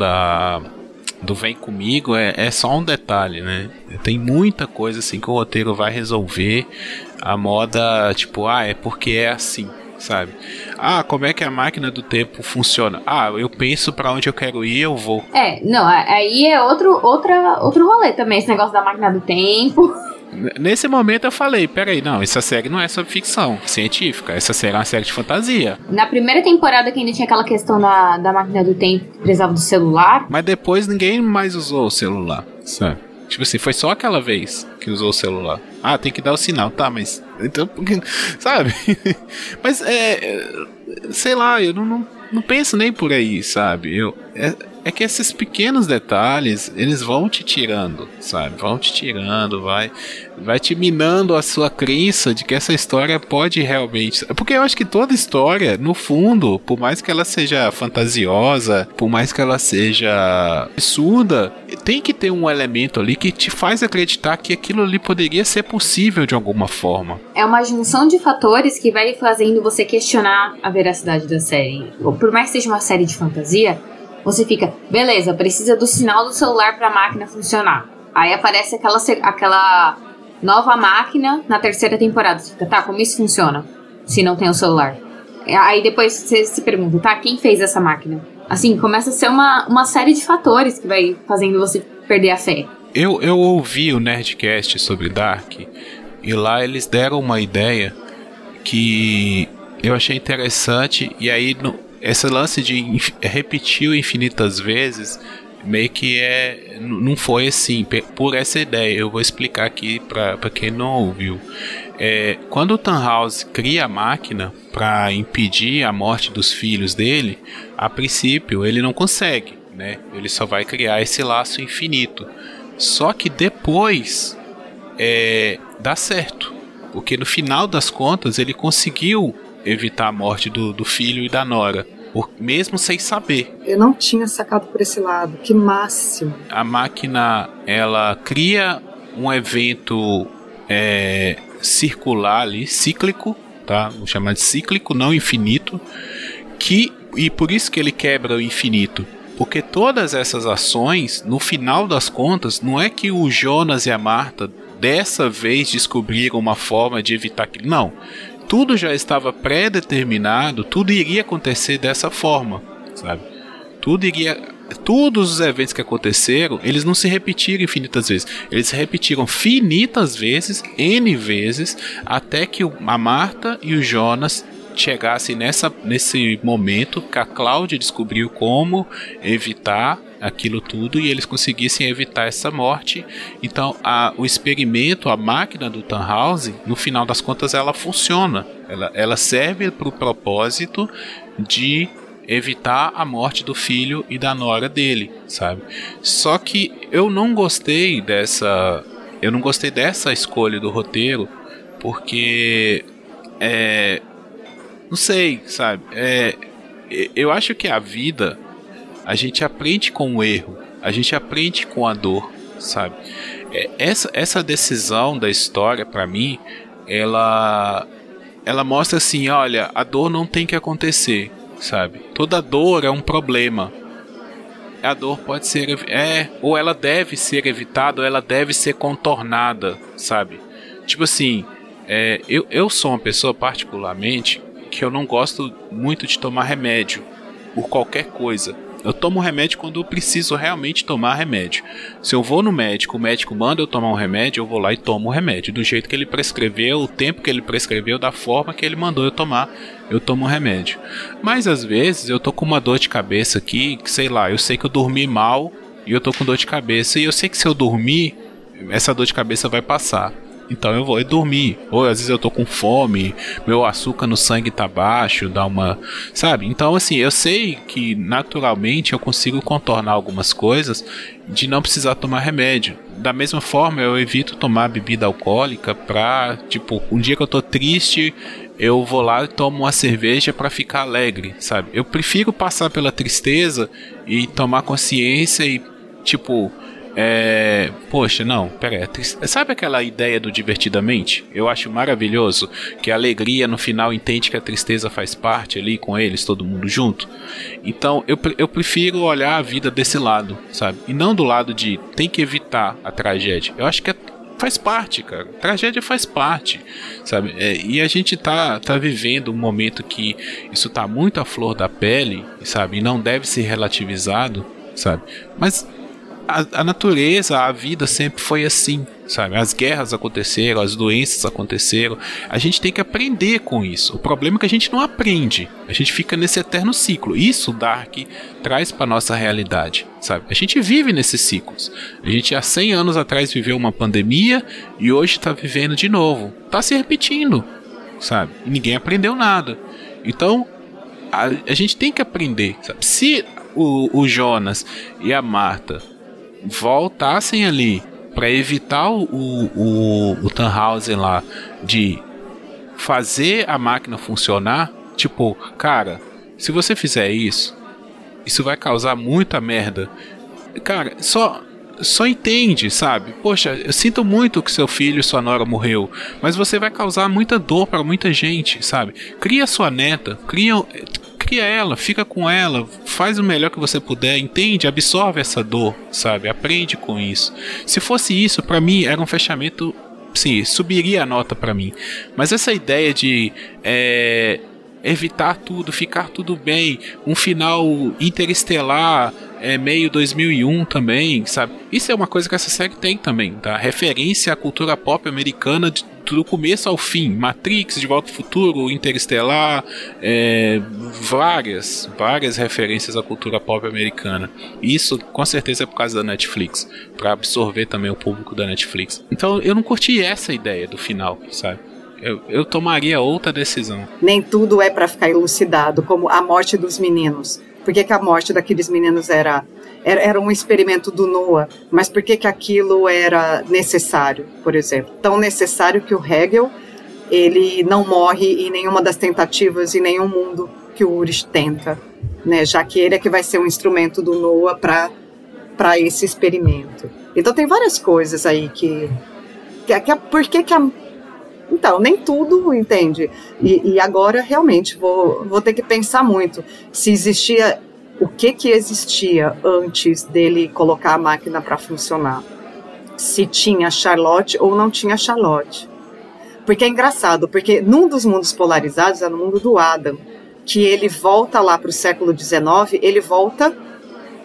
do vem comigo é só um detalhe, né? Tem muita coisa assim que o roteiro vai resolver. A moda, tipo, é porque é assim, sabe? Como é que a máquina do tempo funciona? Eu penso pra onde eu quero ir, eu vou. Não, aí é outro rolê também, esse negócio da máquina do tempo. Nesse momento eu falei, peraí, não, essa série não é sobre ficção científica, essa série é uma série de fantasia. Na primeira temporada que ainda tinha aquela questão da máquina do tempo, que precisava do celular. Mas depois ninguém mais usou o celular, sabe? Tipo assim, foi só aquela vez que usou o celular. Tem que dar o sinal, tá, mas... Então, sabe? Mas sei lá, eu não penso nem por aí, sabe? É que esses pequenos detalhes, eles vão te tirando, sabe? Vão te tirando, vai te minando a sua crença de que essa história pode realmente... Porque eu acho que toda história, no fundo, por mais que ela seja fantasiosa, por mais que ela seja absurda, tem que ter um elemento ali que te faz acreditar que aquilo ali poderia ser possível de alguma forma. É uma junção de fatores que vai fazendo você questionar a veracidade da série. Por mais que seja uma série de fantasia, você fica, beleza, precisa do sinal do celular para a máquina funcionar. Aí aparece aquela nova máquina na terceira temporada. Você fica, tá, como isso funciona se não tem o celular? Aí depois você se pergunta, tá, quem fez essa máquina? Assim, começa a ser uma série de fatores que vai fazendo você perder a fé. Eu ouvi o Nerdcast sobre Dark e lá eles deram uma ideia que eu achei interessante e aí... Esse lance de repetir infinitas vezes meio que não foi assim, por essa ideia. Eu vou explicar aqui para quem não ouviu. Quando o Tannhauser cria a máquina para impedir a morte dos filhos dele, a princípio ele não consegue, né? Ele só vai criar esse laço infinito. Só que depois dá certo, porque no final das contas ele conseguiu evitar a morte do filho e da nora, mesmo sem saber. Eu não tinha sacado por esse lado, que máximo. A máquina, ela cria um evento circular ali, cíclico, tá? Vou chamar de cíclico, não infinito, e por isso que ele quebra o infinito. Porque todas essas ações, no final das contas, não é que o Jonas e a Marta dessa vez descobriram uma forma de evitar aquilo, não. Tudo já estava pré-determinado, tudo iria acontecer dessa forma, sabe? Todos os eventos que aconteceram, eles não se repetiram infinitas vezes. Eles se repetiram finitas vezes, N vezes, até que a Marta e o Jonas chegassem nesse momento que a Cláudia descobriu como evitar aquilo tudo e eles conseguissem evitar essa morte. Então o experimento, a máquina do Tannhauser, no final das contas ela funciona, ela serve para o propósito de evitar a morte do filho e da nora dele, sabe? Só que eu não gostei dessa escolha do roteiro, porque não sei, sabe? Eu acho que a vida, a gente aprende com o erro, a gente aprende com a dor, sabe? Essa decisão da história, pra mim, ela mostra assim, olha, a dor não tem que acontecer, sabe? Toda dor é um problema. A dor pode ser... ou ela deve ser evitada, ou ela deve ser contornada, sabe? Tipo assim, eu sou uma pessoa particularmente que eu não gosto muito de tomar remédio por qualquer coisa. Eu tomo remédio quando eu preciso realmente tomar remédio. Se eu vou no médico, o médico manda eu tomar um remédio, eu vou lá e tomo o remédio. Do jeito que ele prescreveu, o tempo que ele prescreveu, da forma que ele mandou eu tomar, eu tomo o remédio. Mas às vezes eu tô com uma dor de cabeça aqui, que, sei lá, eu sei que eu dormi mal e eu tô com dor de cabeça. E eu sei que se eu dormir, essa dor de cabeça vai passar. Então eu vou dormir. Ou às vezes eu tô com fome, meu açúcar no sangue tá baixo, dá uma... Sabe? Então assim, eu sei que naturalmente eu consigo contornar algumas coisas de não precisar tomar remédio. Da mesma forma, eu evito tomar bebida alcoólica pra, tipo, um dia que eu tô triste, eu vou lá e tomo uma cerveja pra ficar alegre, sabe? Eu prefiro passar pela tristeza e tomar consciência e, tipo... Poxa, não, peraí. Sabe aquela ideia do divertidamente? Eu acho maravilhoso que a alegria no final entende que a tristeza faz parte ali com eles, todo mundo junto. Então eu prefiro olhar a vida desse lado, sabe? E não do lado de tem que evitar a tragédia. Eu acho que faz parte, cara. Tragédia faz parte, sabe? E a gente tá vivendo um momento que isso tá muito à flor da pele, sabe? E não deve ser relativizado, sabe? Mas a natureza, a vida sempre foi assim, sabe? As guerras aconteceram, as doenças aconteceram. A gente tem que aprender com isso. O problema é que a gente não aprende. A gente fica nesse eterno ciclo. Isso o Dark traz para nossa realidade, sabe? A gente vive nesses ciclos. A gente há 100 anos atrás viveu uma pandemia e hoje está vivendo de novo. Está se repetindo, sabe? E ninguém aprendeu nada. Então, a gente tem que aprender, sabe? Se o Jonas e a Marta voltassem ali para evitar o Tannhauser lá de fazer a máquina funcionar, tipo, cara, se você fizer isso vai causar muita merda, cara, só entende, sabe? Poxa, eu sinto muito que seu filho e sua nora morreu, mas você vai causar muita dor para muita gente, sabe? Cria sua neta, cria ela, fica com ela, faz o melhor que você puder, entende, absorve essa dor, sabe? Aprende com isso. Se fosse isso, pra mim era um fechamento, sim, subiria a nota pra mim. Mas essa ideia de evitar tudo, ficar tudo bem, um final interestelar, meio 2001 também, sabe? Isso é uma coisa que essa série tem também, tá? Referência à cultura pop americana do começo ao fim. Matrix, De Volta ao Futuro, Interestelar, várias referências à cultura pop americana. Isso, com certeza, é por causa da Netflix, para absorver também o público da Netflix. Então, eu não curti essa ideia do final, sabe? Eu tomaria outra decisão. Nem tudo é para ficar elucidado, como a morte dos meninos. Por que a morte daqueles meninos era um experimento do Noah? Mas por que aquilo era necessário, por exemplo? Tão necessário que o Hegel, ele não morre em nenhuma das tentativas, em nenhum mundo que o Urich tenta, né? Já que ele é que vai ser um instrumento do Noah para esse experimento. Então tem várias coisas aí que por que a... Então, nem tudo, entende? E agora, realmente, vou ter que pensar muito. Se existia... O que existia antes dele colocar a máquina para funcionar? Se tinha Charlotte ou não tinha Charlotte. Porque é engraçado, porque num dos mundos polarizados, é no mundo do Adam, que ele volta lá para o século XIX, ele volta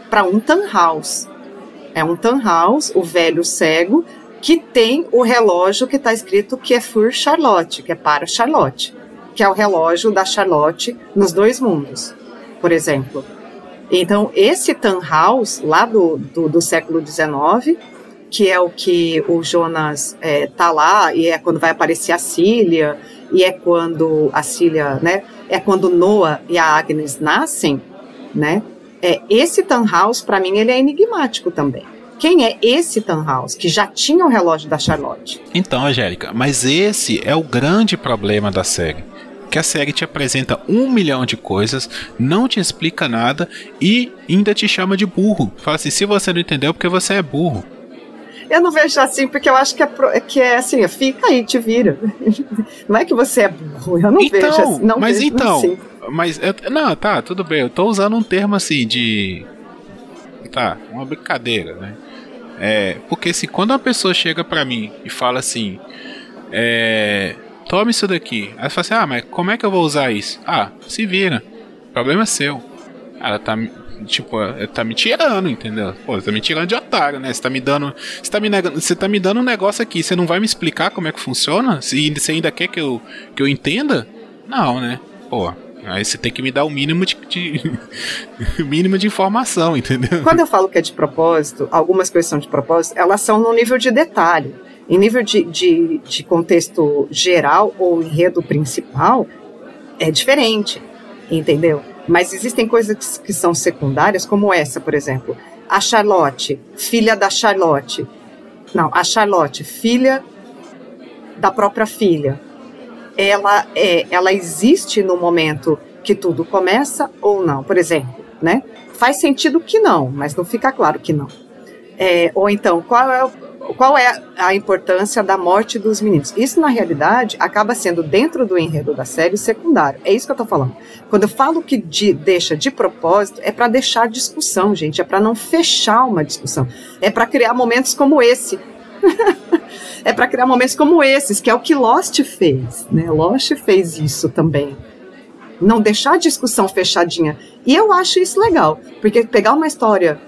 para um Tannhaus. É um Tannhaus, o velho cego, que tem o relógio que está escrito que é for Charlotte, que é para Charlotte, que é o relógio da Charlotte nos dois mundos, por exemplo. Então, esse Tannhaus, lá do século XIX, que é o que o Jonas está lá, e é quando vai aparecer a Cília, e é quando a Cília, né, é quando Noah e a Agnes nascem, né, esse Tannhaus, para mim, ele é enigmático também. Quem é esse Tannhaus, que já tinha o relógio da Charlotte? Então, Angélica, mas esse é o grande problema da série. Que a série te apresenta 1 milhão de coisas, não te explica nada e ainda te chama de burro. Fala assim, se você não entendeu, porque você é burro. Eu não vejo assim, porque eu acho que é assim, fica aí, te vira. Não é que você é burro, eu não vejo assim. Não, mas vejo então, assim. Mas não, tá, tudo bem, eu tô usando um termo assim de... Tá, uma brincadeira, né? Porque se quando uma pessoa chega pra mim e fala assim, tome isso daqui, aí você fala assim, mas como é que eu vou usar isso? Se vira, o problema é seu. Ela tá, tipo, tá me tirando, entendeu? Pô, tá me tirando de otário, né? Você tá me dando um negócio aqui, você não vai me explicar como é que funciona? Você ainda quer que eu entenda? Não, né? Pô, aí você tem que me dar o mínimo mínimo de informação, entendeu? Quando eu falo que é de propósito, algumas coisas são de propósito, elas são no nível de detalhe. em nível de contexto geral ou enredo principal, é diferente, entendeu? Mas existem coisas que são secundárias, como essa, por exemplo. A Charlotte, filha da Charlotte. Não, a Charlotte, filha da própria filha. Ela existe no momento que tudo começa ou não, por exemplo, né? Faz sentido que não, mas não fica claro que não. Ou então, qual é a importância da morte dos meninos? Isso, na realidade, acaba sendo, dentro do enredo da série, secundário. É isso que eu tô falando. Quando eu falo que deixa de propósito, é para deixar discussão, gente. É para não fechar uma discussão. É para criar momentos como esse. É para criar momentos como esses, que é o que Lost fez, né? Lost fez isso também. Não deixar a discussão fechadinha. E eu acho isso legal, porque pegar uma história...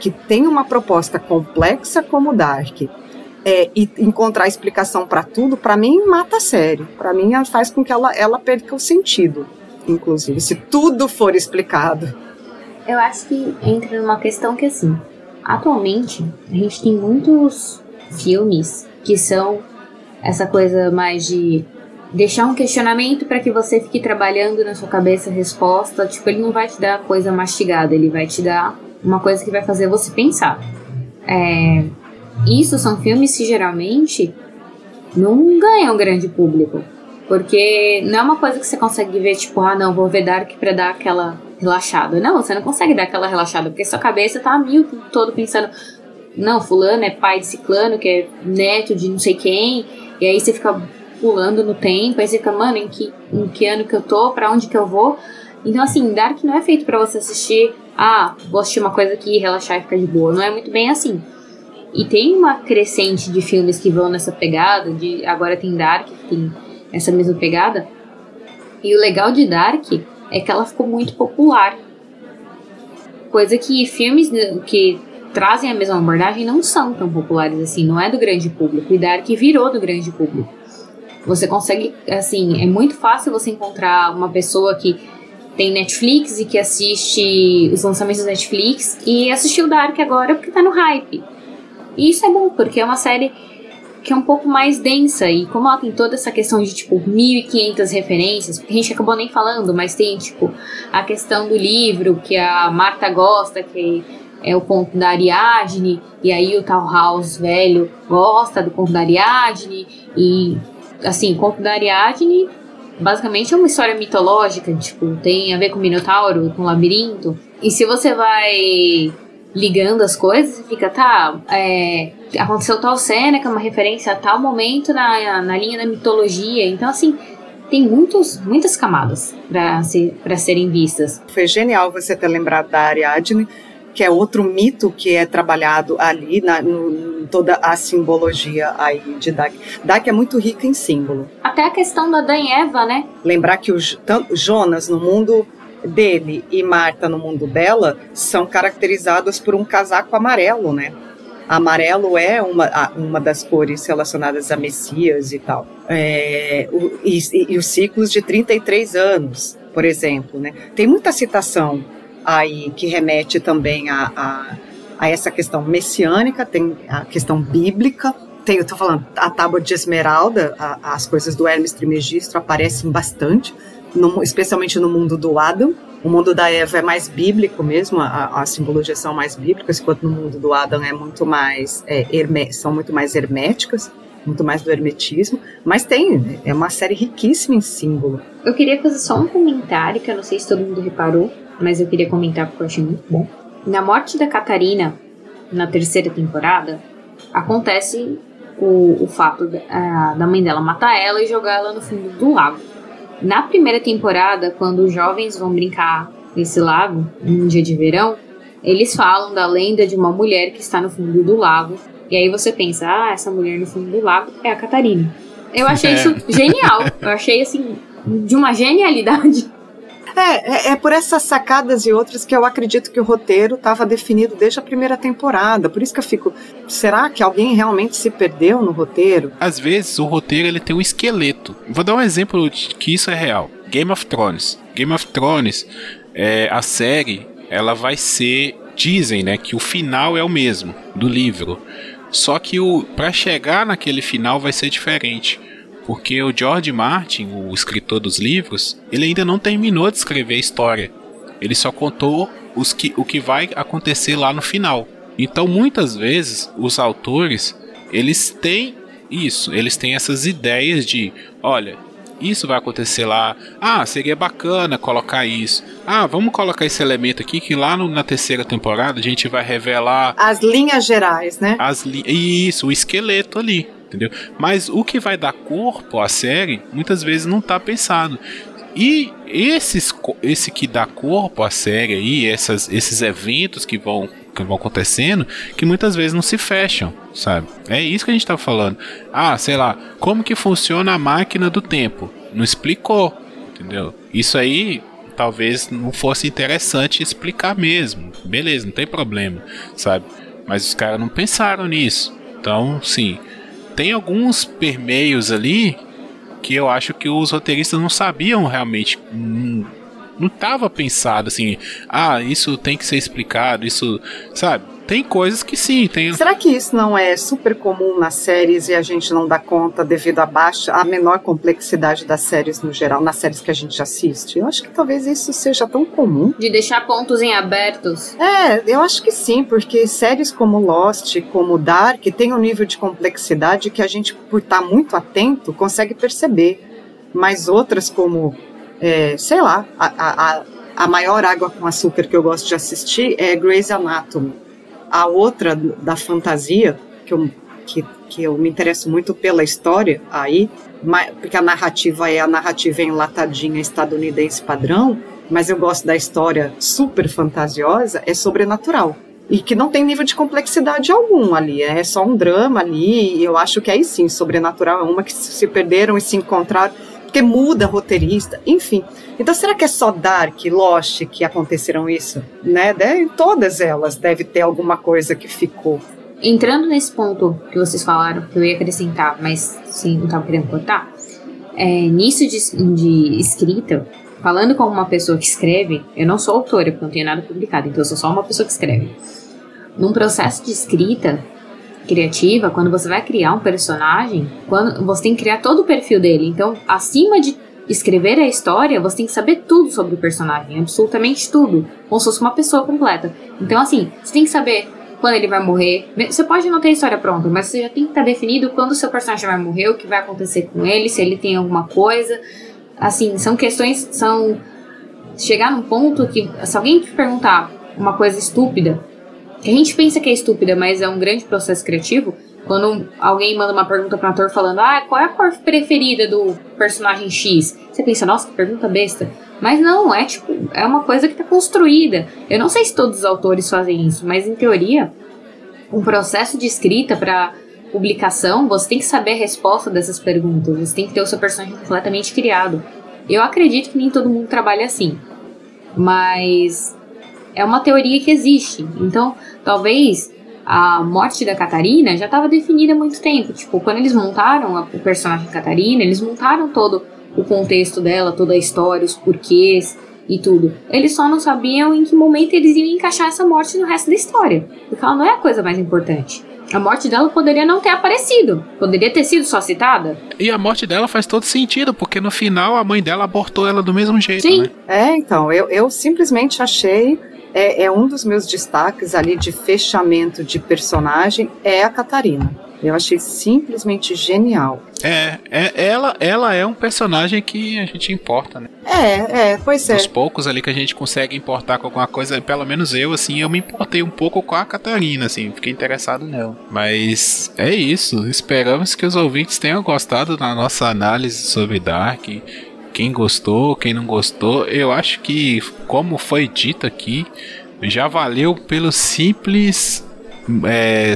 que tem uma proposta complexa como Dark, e encontrar explicação para tudo, para mim mata a série. Para mim faz com que ela perca o sentido, inclusive, se tudo for explicado. Eu acho que entra numa questão que, assim, atualmente a gente tem muitos filmes que são essa coisa mais de deixar um questionamento para que você fique trabalhando na sua cabeça a resposta. Tipo, ele não vai te dar coisa mastigada, ele vai te dar uma coisa que vai fazer você pensar. Isso são filmes que geralmente não ganham grande público, porque não é uma coisa que você consegue ver, tipo, ah, não, vou ver Dark pra dar aquela relaxada. Não, você não consegue dar aquela relaxada, porque sua cabeça tá a mil todo pensando, não, fulano é pai de ciclano, que é neto de não sei quem, e aí você fica pulando no tempo, aí você fica, mano, em que ano que eu tô, pra onde que eu vou? Então, assim, Dark não é feito pra você assistir, ah, vou assistir uma coisa aqui, relaxar e ficar de boa. Não é muito bem assim. E tem uma crescente de filmes que vão nessa pegada, de agora tem Dark, que tem essa mesma pegada. E o legal de Dark é que ela ficou muito popular. Coisa que filmes que trazem a mesma abordagem não são tão populares assim, não é do grande público. E Dark virou do grande público. Você consegue, assim, é muito fácil você encontrar uma pessoa que tem Netflix e que assiste os lançamentos da Netflix e assistiu Dark agora porque tá no hype. E isso é bom, porque é uma série que é um pouco mais densa, e como ela tem toda essa questão de, tipo, 1.500 referências, porque a gente acabou nem falando, mas tem, tipo, a questão do livro que a Marta gosta, que é o Ponto da Ariadne, e aí o Tal House velho gosta do Ponto da Ariadne, e, assim, o Ponto da Ariadne basicamente é uma história mitológica, tipo, tem a ver com o Minotauro, com o labirinto. E se você vai ligando as coisas, você fica, tá, aconteceu tal cena, que é uma referência a tal momento na linha da mitologia. Então, assim, tem muitas camadas para serem vistas. Foi genial você ter lembrado da Ariadne, que é outro mito que é trabalhado ali, toda a simbologia aí de Dark. Dark é muito rica em símbolo. Até a questão da Adão e Eva, né? Lembrar que o Jonas, no mundo dele, e Marta, no mundo dela, são caracterizadas por um casaco amarelo, né? Amarelo é uma das cores relacionadas a Messias e tal. E os ciclos de 33 anos, por exemplo, né? Tem muita citação aí que remete também a essa questão messiânica, tem a questão bíblica, eu estou falando, a tábua de esmeralda, as coisas do Hermes Trimegistro aparecem bastante, especialmente no mundo do Adam. O mundo da Eva é mais bíblico mesmo, a simbologia são mais bíblicas, enquanto no mundo do Adam é muito mais, são muito mais herméticas, muito mais do hermetismo, mas é uma série riquíssima em símbolo. Eu queria fazer só um comentário, que eu não sei se todo mundo reparou, mas eu queria comentar porque eu achei muito bom. Na morte da Catarina, na terceira temporada, acontece o fato da mãe dela matar ela e jogar ela no fundo do lago. Na primeira temporada, quando os jovens vão brincar nesse lago, num dia de verão, eles falam da lenda de uma mulher que está no fundo do lago. E aí você pensa, ah, essa mulher no fundo do lago é a Catarina. Eu achei isso genial. Eu achei, assim, de uma genialidade. É por essas sacadas e outras que eu acredito que o roteiro estava definido desde a primeira temporada. Por isso que eu fico, será que alguém realmente se perdeu no roteiro? Às vezes o roteiro ele tem um esqueleto. Vou dar um exemplo de que isso é real. Game of Thrones, a série, ela vai ser... Dizem, né, que o final é o mesmo do livro. Só que para chegar naquele final vai ser diferente, porque o George Martin, o escritor dos livros, ele ainda não terminou de escrever a história. Ele só contou o que vai acontecer lá no final. Então, muitas vezes, os autores, eles têm isso. Eles têm essas ideias de, olha, isso vai acontecer lá. Ah, seria bacana colocar isso. Ah, vamos colocar esse elemento aqui, que lá na terceira temporada a gente vai revelar... as linhas gerais, né? Isso, o esqueleto ali, entendeu? Mas o que vai dar corpo à série, muitas vezes não está pensado. E esse que dá corpo à série aí, esses eventos que vão acontecendo, que muitas vezes não se fecham, sabe? É isso que a gente tá falando. Ah, sei lá, como que funciona a máquina do tempo? Não explicou, entendeu? Isso aí talvez não fosse interessante explicar mesmo. Beleza, não tem problema, sabe? Mas os caras não pensaram nisso. Então, sim, tem alguns permeios ali que eu acho que os roteiristas não sabiam realmente, não estava pensado assim, ah, isso tem que ser explicado, isso, sabe? Tem coisas que sim, tem... Será que isso não é super comum nas séries e a gente não dá conta devido à menor complexidade das séries no geral, nas séries que a gente assiste? Eu acho que talvez isso seja tão comum. De deixar pontos em abertos? É, eu acho que sim, porque séries como Lost, como Dark, tem um nível de complexidade que a gente, por estar muito atento, consegue perceber. Mas outras como, sei lá, a maior água com açúcar que eu gosto de assistir é Grey's Anatomy. A outra da fantasia, que eu me interesso muito pela história aí, porque a narrativa é enlatadinha estadunidense padrão, mas eu gosto da história super fantasiosa, é Sobrenatural. E que não tem nível de complexidade algum ali, é só um drama ali, e eu acho que aí sim, Sobrenatural é uma que se perderam e se encontraram, porque muda roteirista, enfim. Então, será que é só Dark, Lost que aconteceram isso? Né? Todas elas devem ter alguma coisa que ficou. Entrando nesse ponto que vocês falaram, que eu ia acrescentar, mas sim, não estava querendo cortar, nisso de escrita, falando com uma pessoa que escreve, eu não sou autora, porque não tenho nada publicado, então eu sou só uma pessoa que escreve. Num processo de escrita criativa, quando você vai criar um personagem, quando você tem que criar todo o perfil dele. Então, acima de escrever a história, você tem que saber tudo sobre o personagem, absolutamente tudo, como se fosse uma pessoa completa. Então, assim, você tem que saber quando ele vai morrer. Você pode não ter a história pronta, mas você já tem que estar definido quando o seu personagem vai morrer, o que vai acontecer com ele, se ele tem alguma coisa. Assim, são questões, chegar num ponto que, se alguém te perguntar uma coisa estúpida, que a gente pensa que é estúpida, mas é um grande processo criativo, quando alguém manda uma pergunta para um ator falando, ah, qual é a cor preferida do personagem X? Você pensa, nossa, que pergunta besta. Mas não, é uma coisa que tá construída. Eu não sei se todos os autores fazem isso, mas em teoria, um processo de escrita para publicação, você tem que saber a resposta dessas perguntas, você tem que ter o seu personagem completamente criado. Eu acredito que nem todo mundo trabalha assim, mas é uma teoria que existe. Então, talvez a morte da Catarina já estava definida há muito tempo. Tipo, quando eles montaram o personagem Catarina, eles montaram todo o contexto dela, toda a história, os porquês e tudo. Eles só não sabiam em que momento eles iam encaixar essa morte no resto da história, porque ela não é a coisa mais importante. A morte dela poderia não ter aparecido, poderia ter sido só citada. E a morte dela faz todo sentido, porque no final a mãe dela abortou ela do mesmo jeito. Sim. Né? Então, eu simplesmente achei... É um dos meus destaques ali de fechamento de personagem, é a Catarina. Eu achei simplesmente genial. Ela é um personagem que a gente importa, né? Pois é. Os poucos ali que a gente consegue importar com alguma coisa, pelo menos eu, assim, eu me importei um pouco com a Catarina, assim, fiquei interessado nela. Mas é isso, esperamos que os ouvintes tenham gostado da nossa análise sobre Dark. Quem gostou, quem não gostou, eu acho que, como foi dito aqui, já valeu pelo simples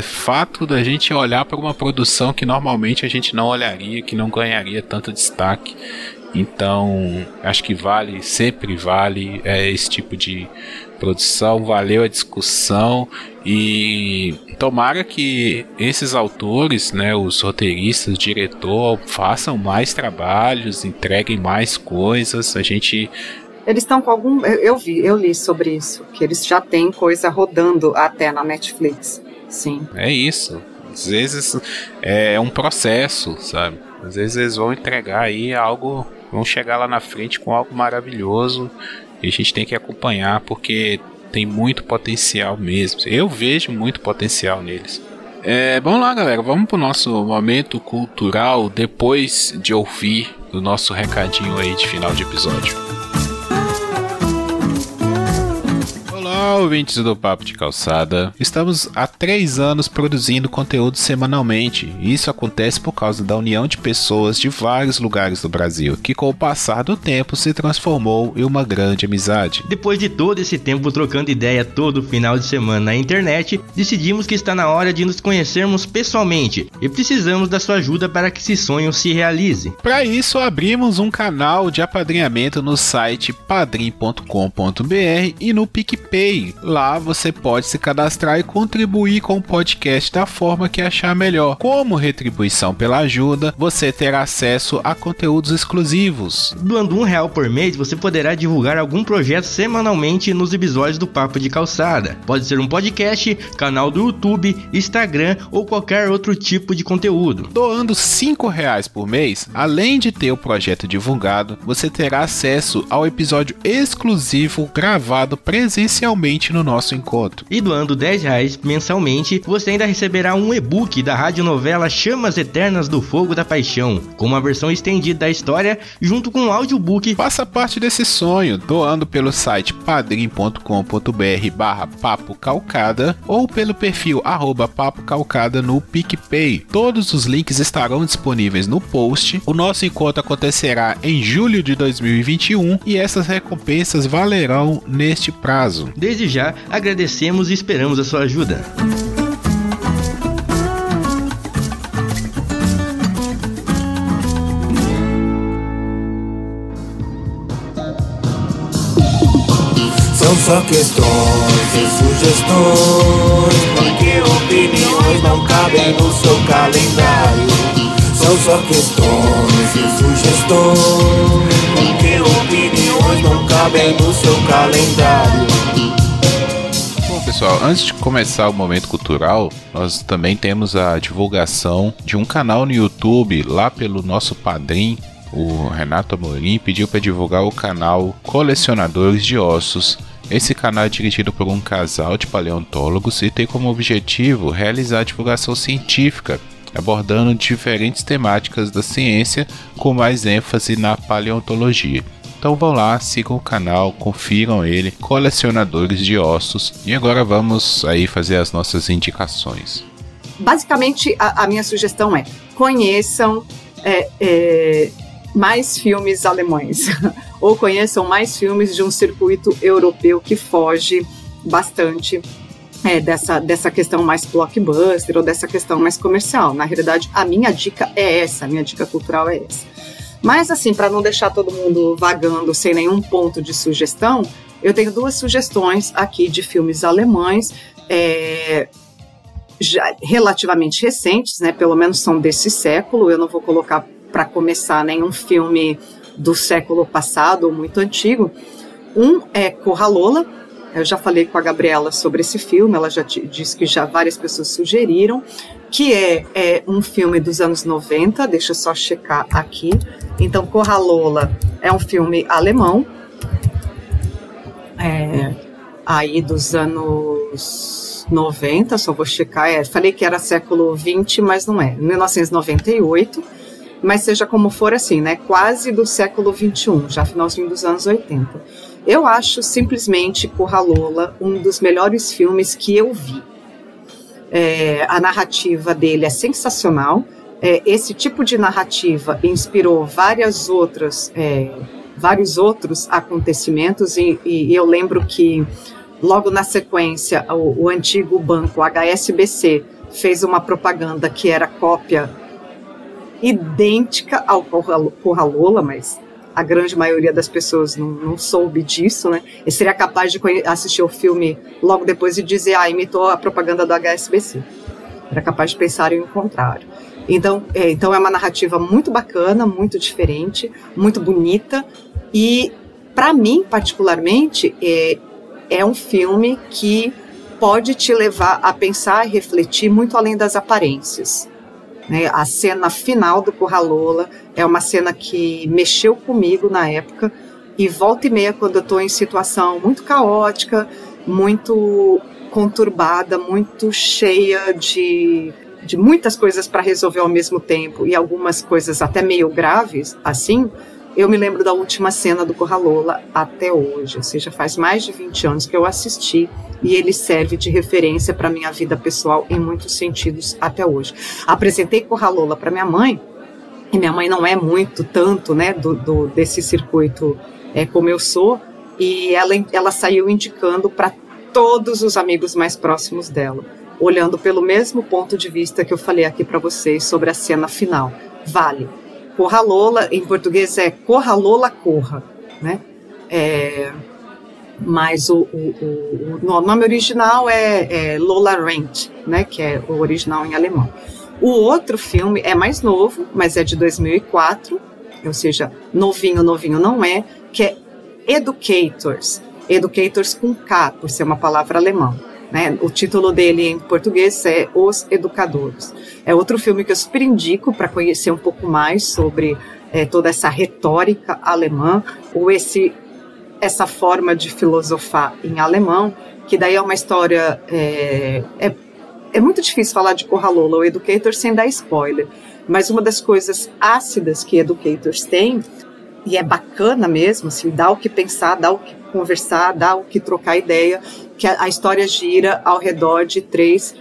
fato da gente olhar para uma produção que normalmente a gente não olharia, que não ganharia tanto destaque. Então, acho que vale, sempre vale esse tipo de produção, valeu a discussão, e tomara que esses autores, né, os roteiristas, o diretor, façam mais trabalhos, entreguem mais coisas, a gente... Eles estão com algum... Eu li sobre isso, que eles já têm coisa rodando até na Netflix, sim. É isso. Às vezes é um processo, sabe? Às vezes eles vão entregar aí algo, vão chegar lá na frente com algo maravilhoso e a gente tem que acompanhar porque tem muito potencial mesmo. Eu vejo muito potencial neles. É, vamos lá, galera, vamos pro nosso momento cultural depois de ouvir o nosso recadinho aí de final de episódio. Olá, ouvintes do Papo de Calçada. Estamos há 3 anos produzindo conteúdo semanalmente. Isso acontece por causa da união de pessoas de vários lugares do Brasil, que com o passar do tempo se transformou em uma grande amizade. Depois de todo esse tempo trocando ideia todo final de semana na internet, decidimos que está na hora de nos conhecermos pessoalmente e precisamos da sua ajuda para que esse sonho se realize. Para isso, abrimos um canal de apadrinhamento no site padrim.com.br e no PicPay. Lá você pode se cadastrar e contribuir com o podcast da forma que achar melhor. Como retribuição pela ajuda, você terá acesso a conteúdos exclusivos. Doando R$1 por mês, você poderá divulgar algum projeto semanalmente nos episódios do Papo de Calçada. Pode ser um podcast, canal do YouTube, Instagram ou qualquer outro tipo de conteúdo. Doando R$5 por mês, além de ter o projeto divulgado, você terá acesso ao episódio exclusivo gravado presencialmente no nosso encontro. E doando R$10 mensalmente, você ainda receberá um e-book da radionovela Chamas Eternas do Fogo da Paixão, com uma versão estendida da história, junto com um audiobook. Faça parte desse sonho, doando pelo site padrim.com.br/papocalcada ou pelo perfil @papocalcada no PicPay. Todos os links estarão disponíveis no post. O nosso encontro acontecerá em julho de 2021 e essas recompensas valerão neste prazo. Desde já, agradecemos e esperamos a sua ajuda. São só questões e sugestões, porque opiniões não cabem no seu calendário. São só questões e sugestões, porque opiniões não cabem no seu calendário. Pessoal, antes de começar o momento cultural, nós também temos a divulgação de um canal no YouTube, lá pelo nosso Padrim. O Renato Amorim pediu para divulgar o canal Colecionadores de Ossos. Esse canal é dirigido por um casal de paleontólogos e tem como objetivo realizar a divulgação científica, abordando diferentes temáticas da ciência com mais ênfase na paleontologia. Então vão lá, sigam o canal, confiram ele, Colecionadores de Ossos. E agora vamos aí fazer as nossas indicações. Basicamente, a minha sugestão é: conheçam mais filmes alemães ou conheçam mais filmes de um circuito europeu que foge bastante dessa questão mais blockbuster ou dessa questão mais comercial. Na realidade, a minha dica é essa, a minha dica cultural é essa. Mas, assim, para não deixar todo mundo vagando sem nenhum ponto de sugestão, eu tenho 2 sugestões aqui de filmes alemães, já relativamente recentes, né? Pelo menos são desse século. Eu não vou colocar para começar nenhum filme do século passado ou muito antigo. Um é Corra Lola. Eu já falei com a Gabriela sobre esse filme, ela já disse que já várias pessoas sugeriram, que é um filme dos anos 90, deixa eu só checar aqui. Então, Corra Lola é um filme alemão, aí dos anos 90, só vou checar, falei que era século 20, mas não é, 1998, mas seja como for assim, né, quase do século 21, já finalzinho dos anos 80. Eu acho simplesmente Corra Lola um dos melhores filmes que eu vi. A narrativa dele é sensacional. Esse tipo de narrativa inspirou vários outros acontecimentos e eu lembro que logo na sequência o antigo banco HSBC fez uma propaganda que era cópia idêntica ao Corra Lola, mas a grande maioria das pessoas não soube disso, né? E seria capaz de assistir o filme logo depois e dizer, imitou a propaganda do HSBC. Era capaz de pensar em o contrário. Então é uma narrativa muito bacana, muito diferente, muito bonita. E, para mim, particularmente, é um filme que pode te levar a pensar e refletir muito além das aparências. Né? A cena final do Curralola é uma cena que mexeu comigo na época, e volta e meia, quando eu estou em situação muito caótica, muito conturbada, muito cheia de muitas coisas para resolver ao mesmo tempo, e algumas coisas até meio graves, assim, eu me lembro da última cena do Corralola até hoje, ou seja, faz mais de 20 anos que eu assisti, e ele serve de referência para minha vida pessoal em muitos sentidos até hoje. Apresentei Corralola para minha mãe, e minha mãe não é muito tanto, né, desse circuito como eu sou, e ela saiu indicando para todos os amigos mais próximos dela, olhando pelo mesmo ponto de vista que eu falei aqui para vocês sobre a cena final. Vale. Corralola, em português é Corralola Corra, né? Mas o nome original é Lola Rent, né? Que é o original em alemão. O outro filme é mais novo, mas é de 2004, ou seja, novinho não é, que é Educators. Educators com K, por ser uma palavra alemã. Né? O título dele em português é Os Educadores. É outro filme que eu super indico para conhecer um pouco mais sobre toda essa retórica alemã, ou essa forma de filosofar em alemão, que daí é uma história... É muito difícil falar de Corralola ou Educators sem dar spoiler, mas uma das coisas ácidas que Educators tem, e é bacana mesmo, assim, dá o que pensar, dá o que conversar, dá o que trocar ideia, que a história gira ao redor de três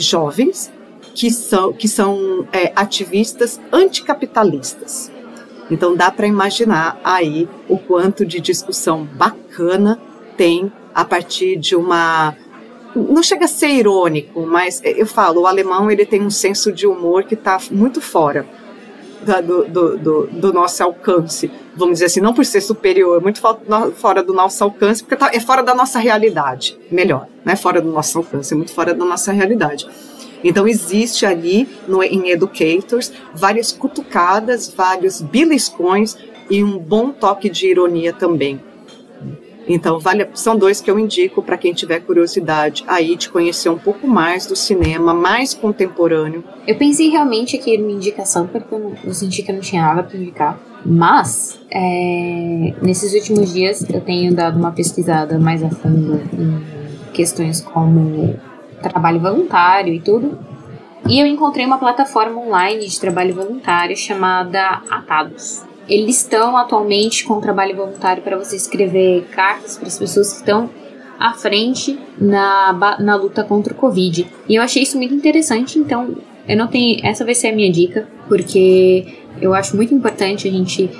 jovens que são ativistas anticapitalistas. Então dá para imaginar aí o quanto de discussão bacana tem a partir de uma... Não chega a ser irônico, mas eu falo, o alemão ele tem um senso de humor que está muito fora do nosso alcance, vamos dizer assim, não por ser superior, muito fora do nosso alcance, porque é fora da nossa realidade, melhor, não é fora do nosso alcance, é muito fora da nossa realidade. Então existe ali em Educators várias cutucadas, vários beliscões e um bom toque de ironia também. Então são dois que eu indico para quem tiver curiosidade aí de conhecer um pouco mais do cinema mais contemporâneo. Eu pensei realmente aqui numa indicação, porque eu senti que eu não tinha nada para indicar, mas nesses últimos dias eu tenho dado uma pesquisada mais a fundo em questões como trabalho voluntário e tudo, e eu encontrei uma plataforma online de trabalho voluntário chamada Atados. Eles estão atualmente com um trabalho voluntário para você escrever cartas para as pessoas que estão à frente na luta contra o Covid. E eu achei isso muito interessante, então eu não tenho, essa vai ser a minha dica, porque eu acho muito importante a gente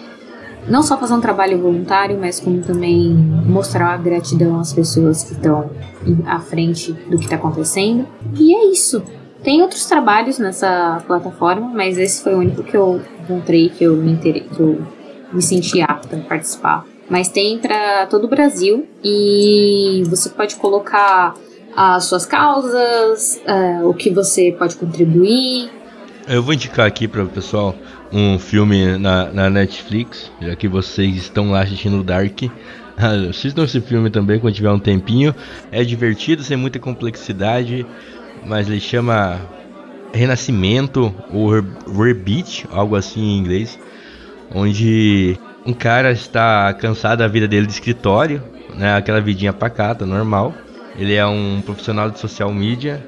não só fazer um trabalho voluntário, mas como também mostrar a gratidão às pessoas que estão à frente do que está acontecendo. E é isso. Tem outros trabalhos nessa plataforma, mas esse foi o único que eu encontrei que eu me senti apta a participar. Mas tem para todo o Brasil e você pode colocar as suas causas, o que você pode contribuir. Eu vou indicar aqui para o pessoal um filme na Netflix, já que vocês estão lá assistindo o Dark. Assistam esse filme também quando tiver um tempinho. É divertido, sem muita complexidade. Mas ele chama Renascimento ou Rebirth, algo assim em inglês, onde um cara está cansado da vida dele de escritório, né, aquela vidinha pacata, normal. Ele é um profissional de social media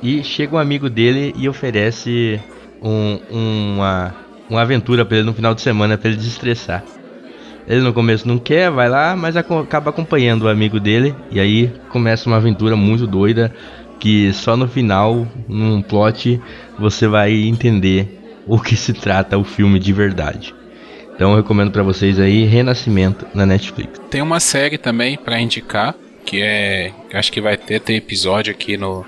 e chega um amigo dele e oferece uma aventura para ele no final de semana para ele desestressar. Ele no começo não quer, vai lá, mas acaba acompanhando o amigo dele e aí começa uma aventura muito doida. Que só no final, num plot, você vai entender o que se trata o filme de verdade. Então eu recomendo pra vocês aí Renascimento na Netflix. Tem uma série também pra indicar, que é... acho que vai ter episódio aqui no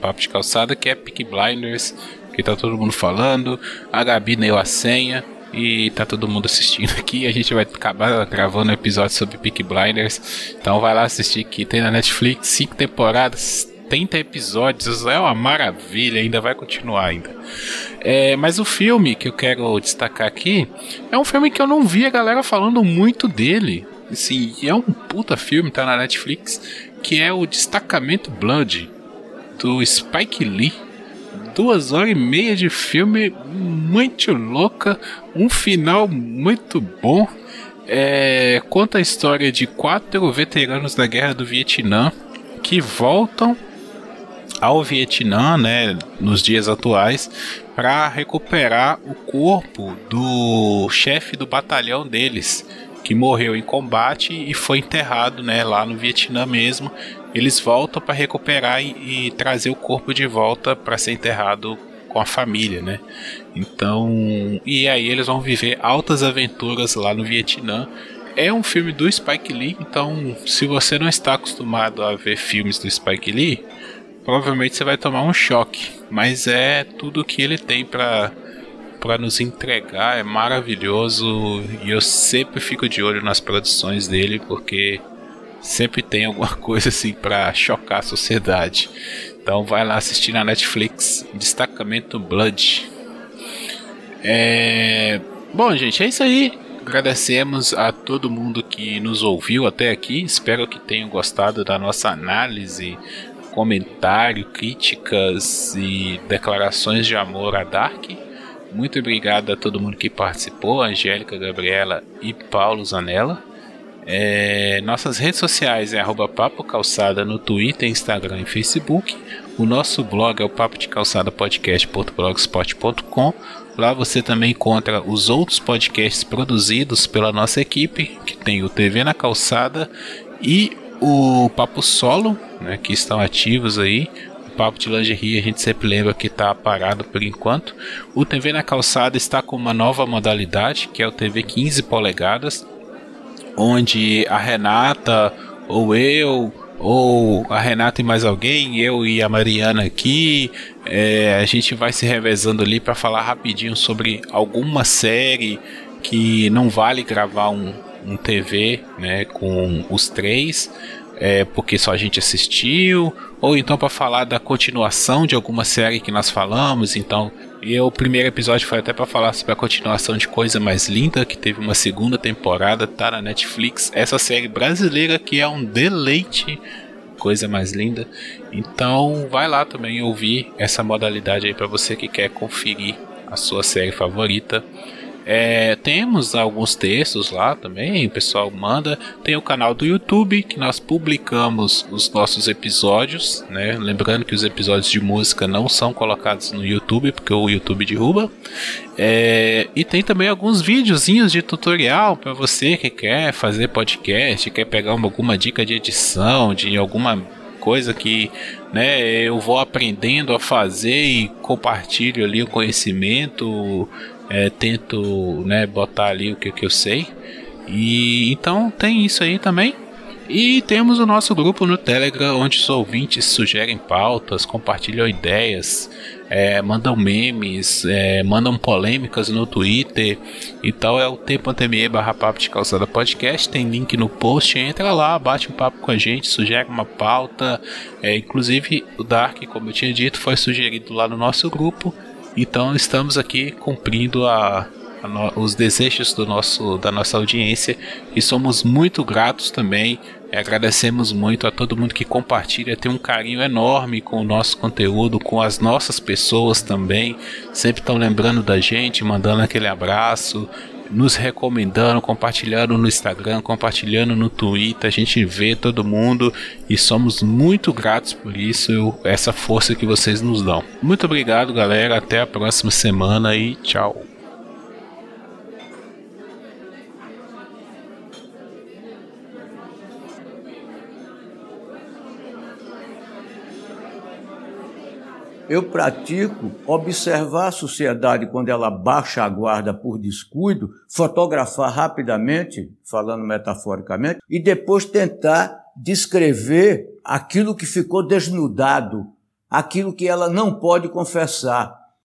Papo de Calçada, que é Peaky Blinders, que tá todo mundo falando, a Gabi deu a senha e tá todo mundo assistindo aqui. A gente vai acabar gravando um episódio sobre Peaky Blinders, então vai lá assistir, que tem na Netflix 5 temporadas... 30 episódios, é uma maravilha, ainda vai continuar ainda. Mas o filme que eu quero destacar aqui é um filme que eu não vi a galera falando muito dele. assim, é um puta filme, tá na Netflix, que é o Destacamento Blood, do Spike Lee. 2 horas e meia de filme muito louca, um final muito bom. É, conta a história de 4 veteranos da Guerra do Vietnã que voltam ao Vietnã, né, nos dias atuais, para recuperar o corpo do chefe do batalhão deles, que morreu em combate e foi enterrado, né, lá no Vietnã mesmo. Eles voltam para recuperar e trazer o corpo de volta para ser enterrado com a família, né? Então, e aí eles vão viver altas aventuras lá no Vietnã. É um filme do Spike Lee, então se você não está acostumado a ver filmes do Spike Lee, provavelmente você vai tomar um choque, mas é tudo que ele tem para nos entregar, é maravilhoso, e eu sempre fico de olho nas produções dele, porque sempre tem alguma coisa assim para chocar a sociedade. Então vai lá assistir na Netflix, Destacamento Blood. Bom, gente, é isso aí. Agradecemos a todo mundo que nos ouviu até aqui. Espero que tenham gostado da nossa análise, comentário, críticas e declarações de amor a Dark. Muito obrigado a todo mundo que participou, Angélica, Gabriela e Paulo Janela. Nossas redes sociais é @papocalçada no Twitter, Instagram e Facebook. O nosso blog é o papodecalçadapodcast.blogspot.com. Lá você também encontra os outros podcasts produzidos pela nossa equipe, que tem o TV na Calçada e o Papo Solo, né, que estão ativos aí. Papo de lingerie, a gente sempre lembra que está parado por enquanto. O TV na Calçada está com uma nova modalidade, que é o TV 15 polegadas, onde a Renata ou eu, ou a Renata e mais alguém, eu e a Mariana aqui, a gente vai se revezando ali para falar rapidinho sobre alguma série que não vale gravar um TV, né, com os 3, porque só a gente assistiu, ou então para falar da continuação de alguma série que nós falamos. Então, o primeiro episódio foi até para falar sobre a continuação de Coisa Mais Linda, que teve uma 2ª temporada, tá na Netflix, essa série brasileira que é um deleite, Coisa Mais Linda. Então vai lá também ouvir essa modalidade aí para você que quer conferir a sua série favorita. Temos alguns textos lá também, o pessoal manda. Tem o canal do YouTube, que nós publicamos os nossos episódios, né? Lembrando que os episódios de música não são colocados no YouTube, porque o YouTube derruba. E tem também alguns videozinhos de tutorial para você que quer fazer podcast, quer pegar alguma dica de edição, de alguma coisa que, né, eu vou aprendendo a fazer e compartilho ali o conhecimento. Tento, né, botar ali o que eu sei. E então tem isso aí também. E temos o nosso grupo no Telegram, onde os ouvintes sugerem pautas, compartilham ideias, mandam memes, mandam polêmicas no Twitter. Então é o t.me/papo de calçada podcast. Tem link no post, entra lá, bate um papo com a gente, sugere uma pauta. Inclusive o Dark, como eu tinha dito, foi sugerido lá no nosso grupo. Então estamos aqui cumprindo os desejos da nossa audiência, e somos muito gratos também. Agradecemos muito a todo mundo que compartilha, tem um carinho enorme com o nosso conteúdo, com as nossas pessoas também. Sempre estão lembrando da gente, mandando aquele abraço, nos recomendando, compartilhando no Instagram, compartilhando no Twitter. A gente vê todo mundo e somos muito gratos por isso, essa força que vocês nos dão. Muito obrigado, galera. Até a próxima semana e tchau. Eu pratico observar a sociedade quando ela baixa a guarda por descuido, fotografar rapidamente, falando metaforicamente, e depois tentar descrever aquilo que ficou desnudado, aquilo que ela não pode confessar.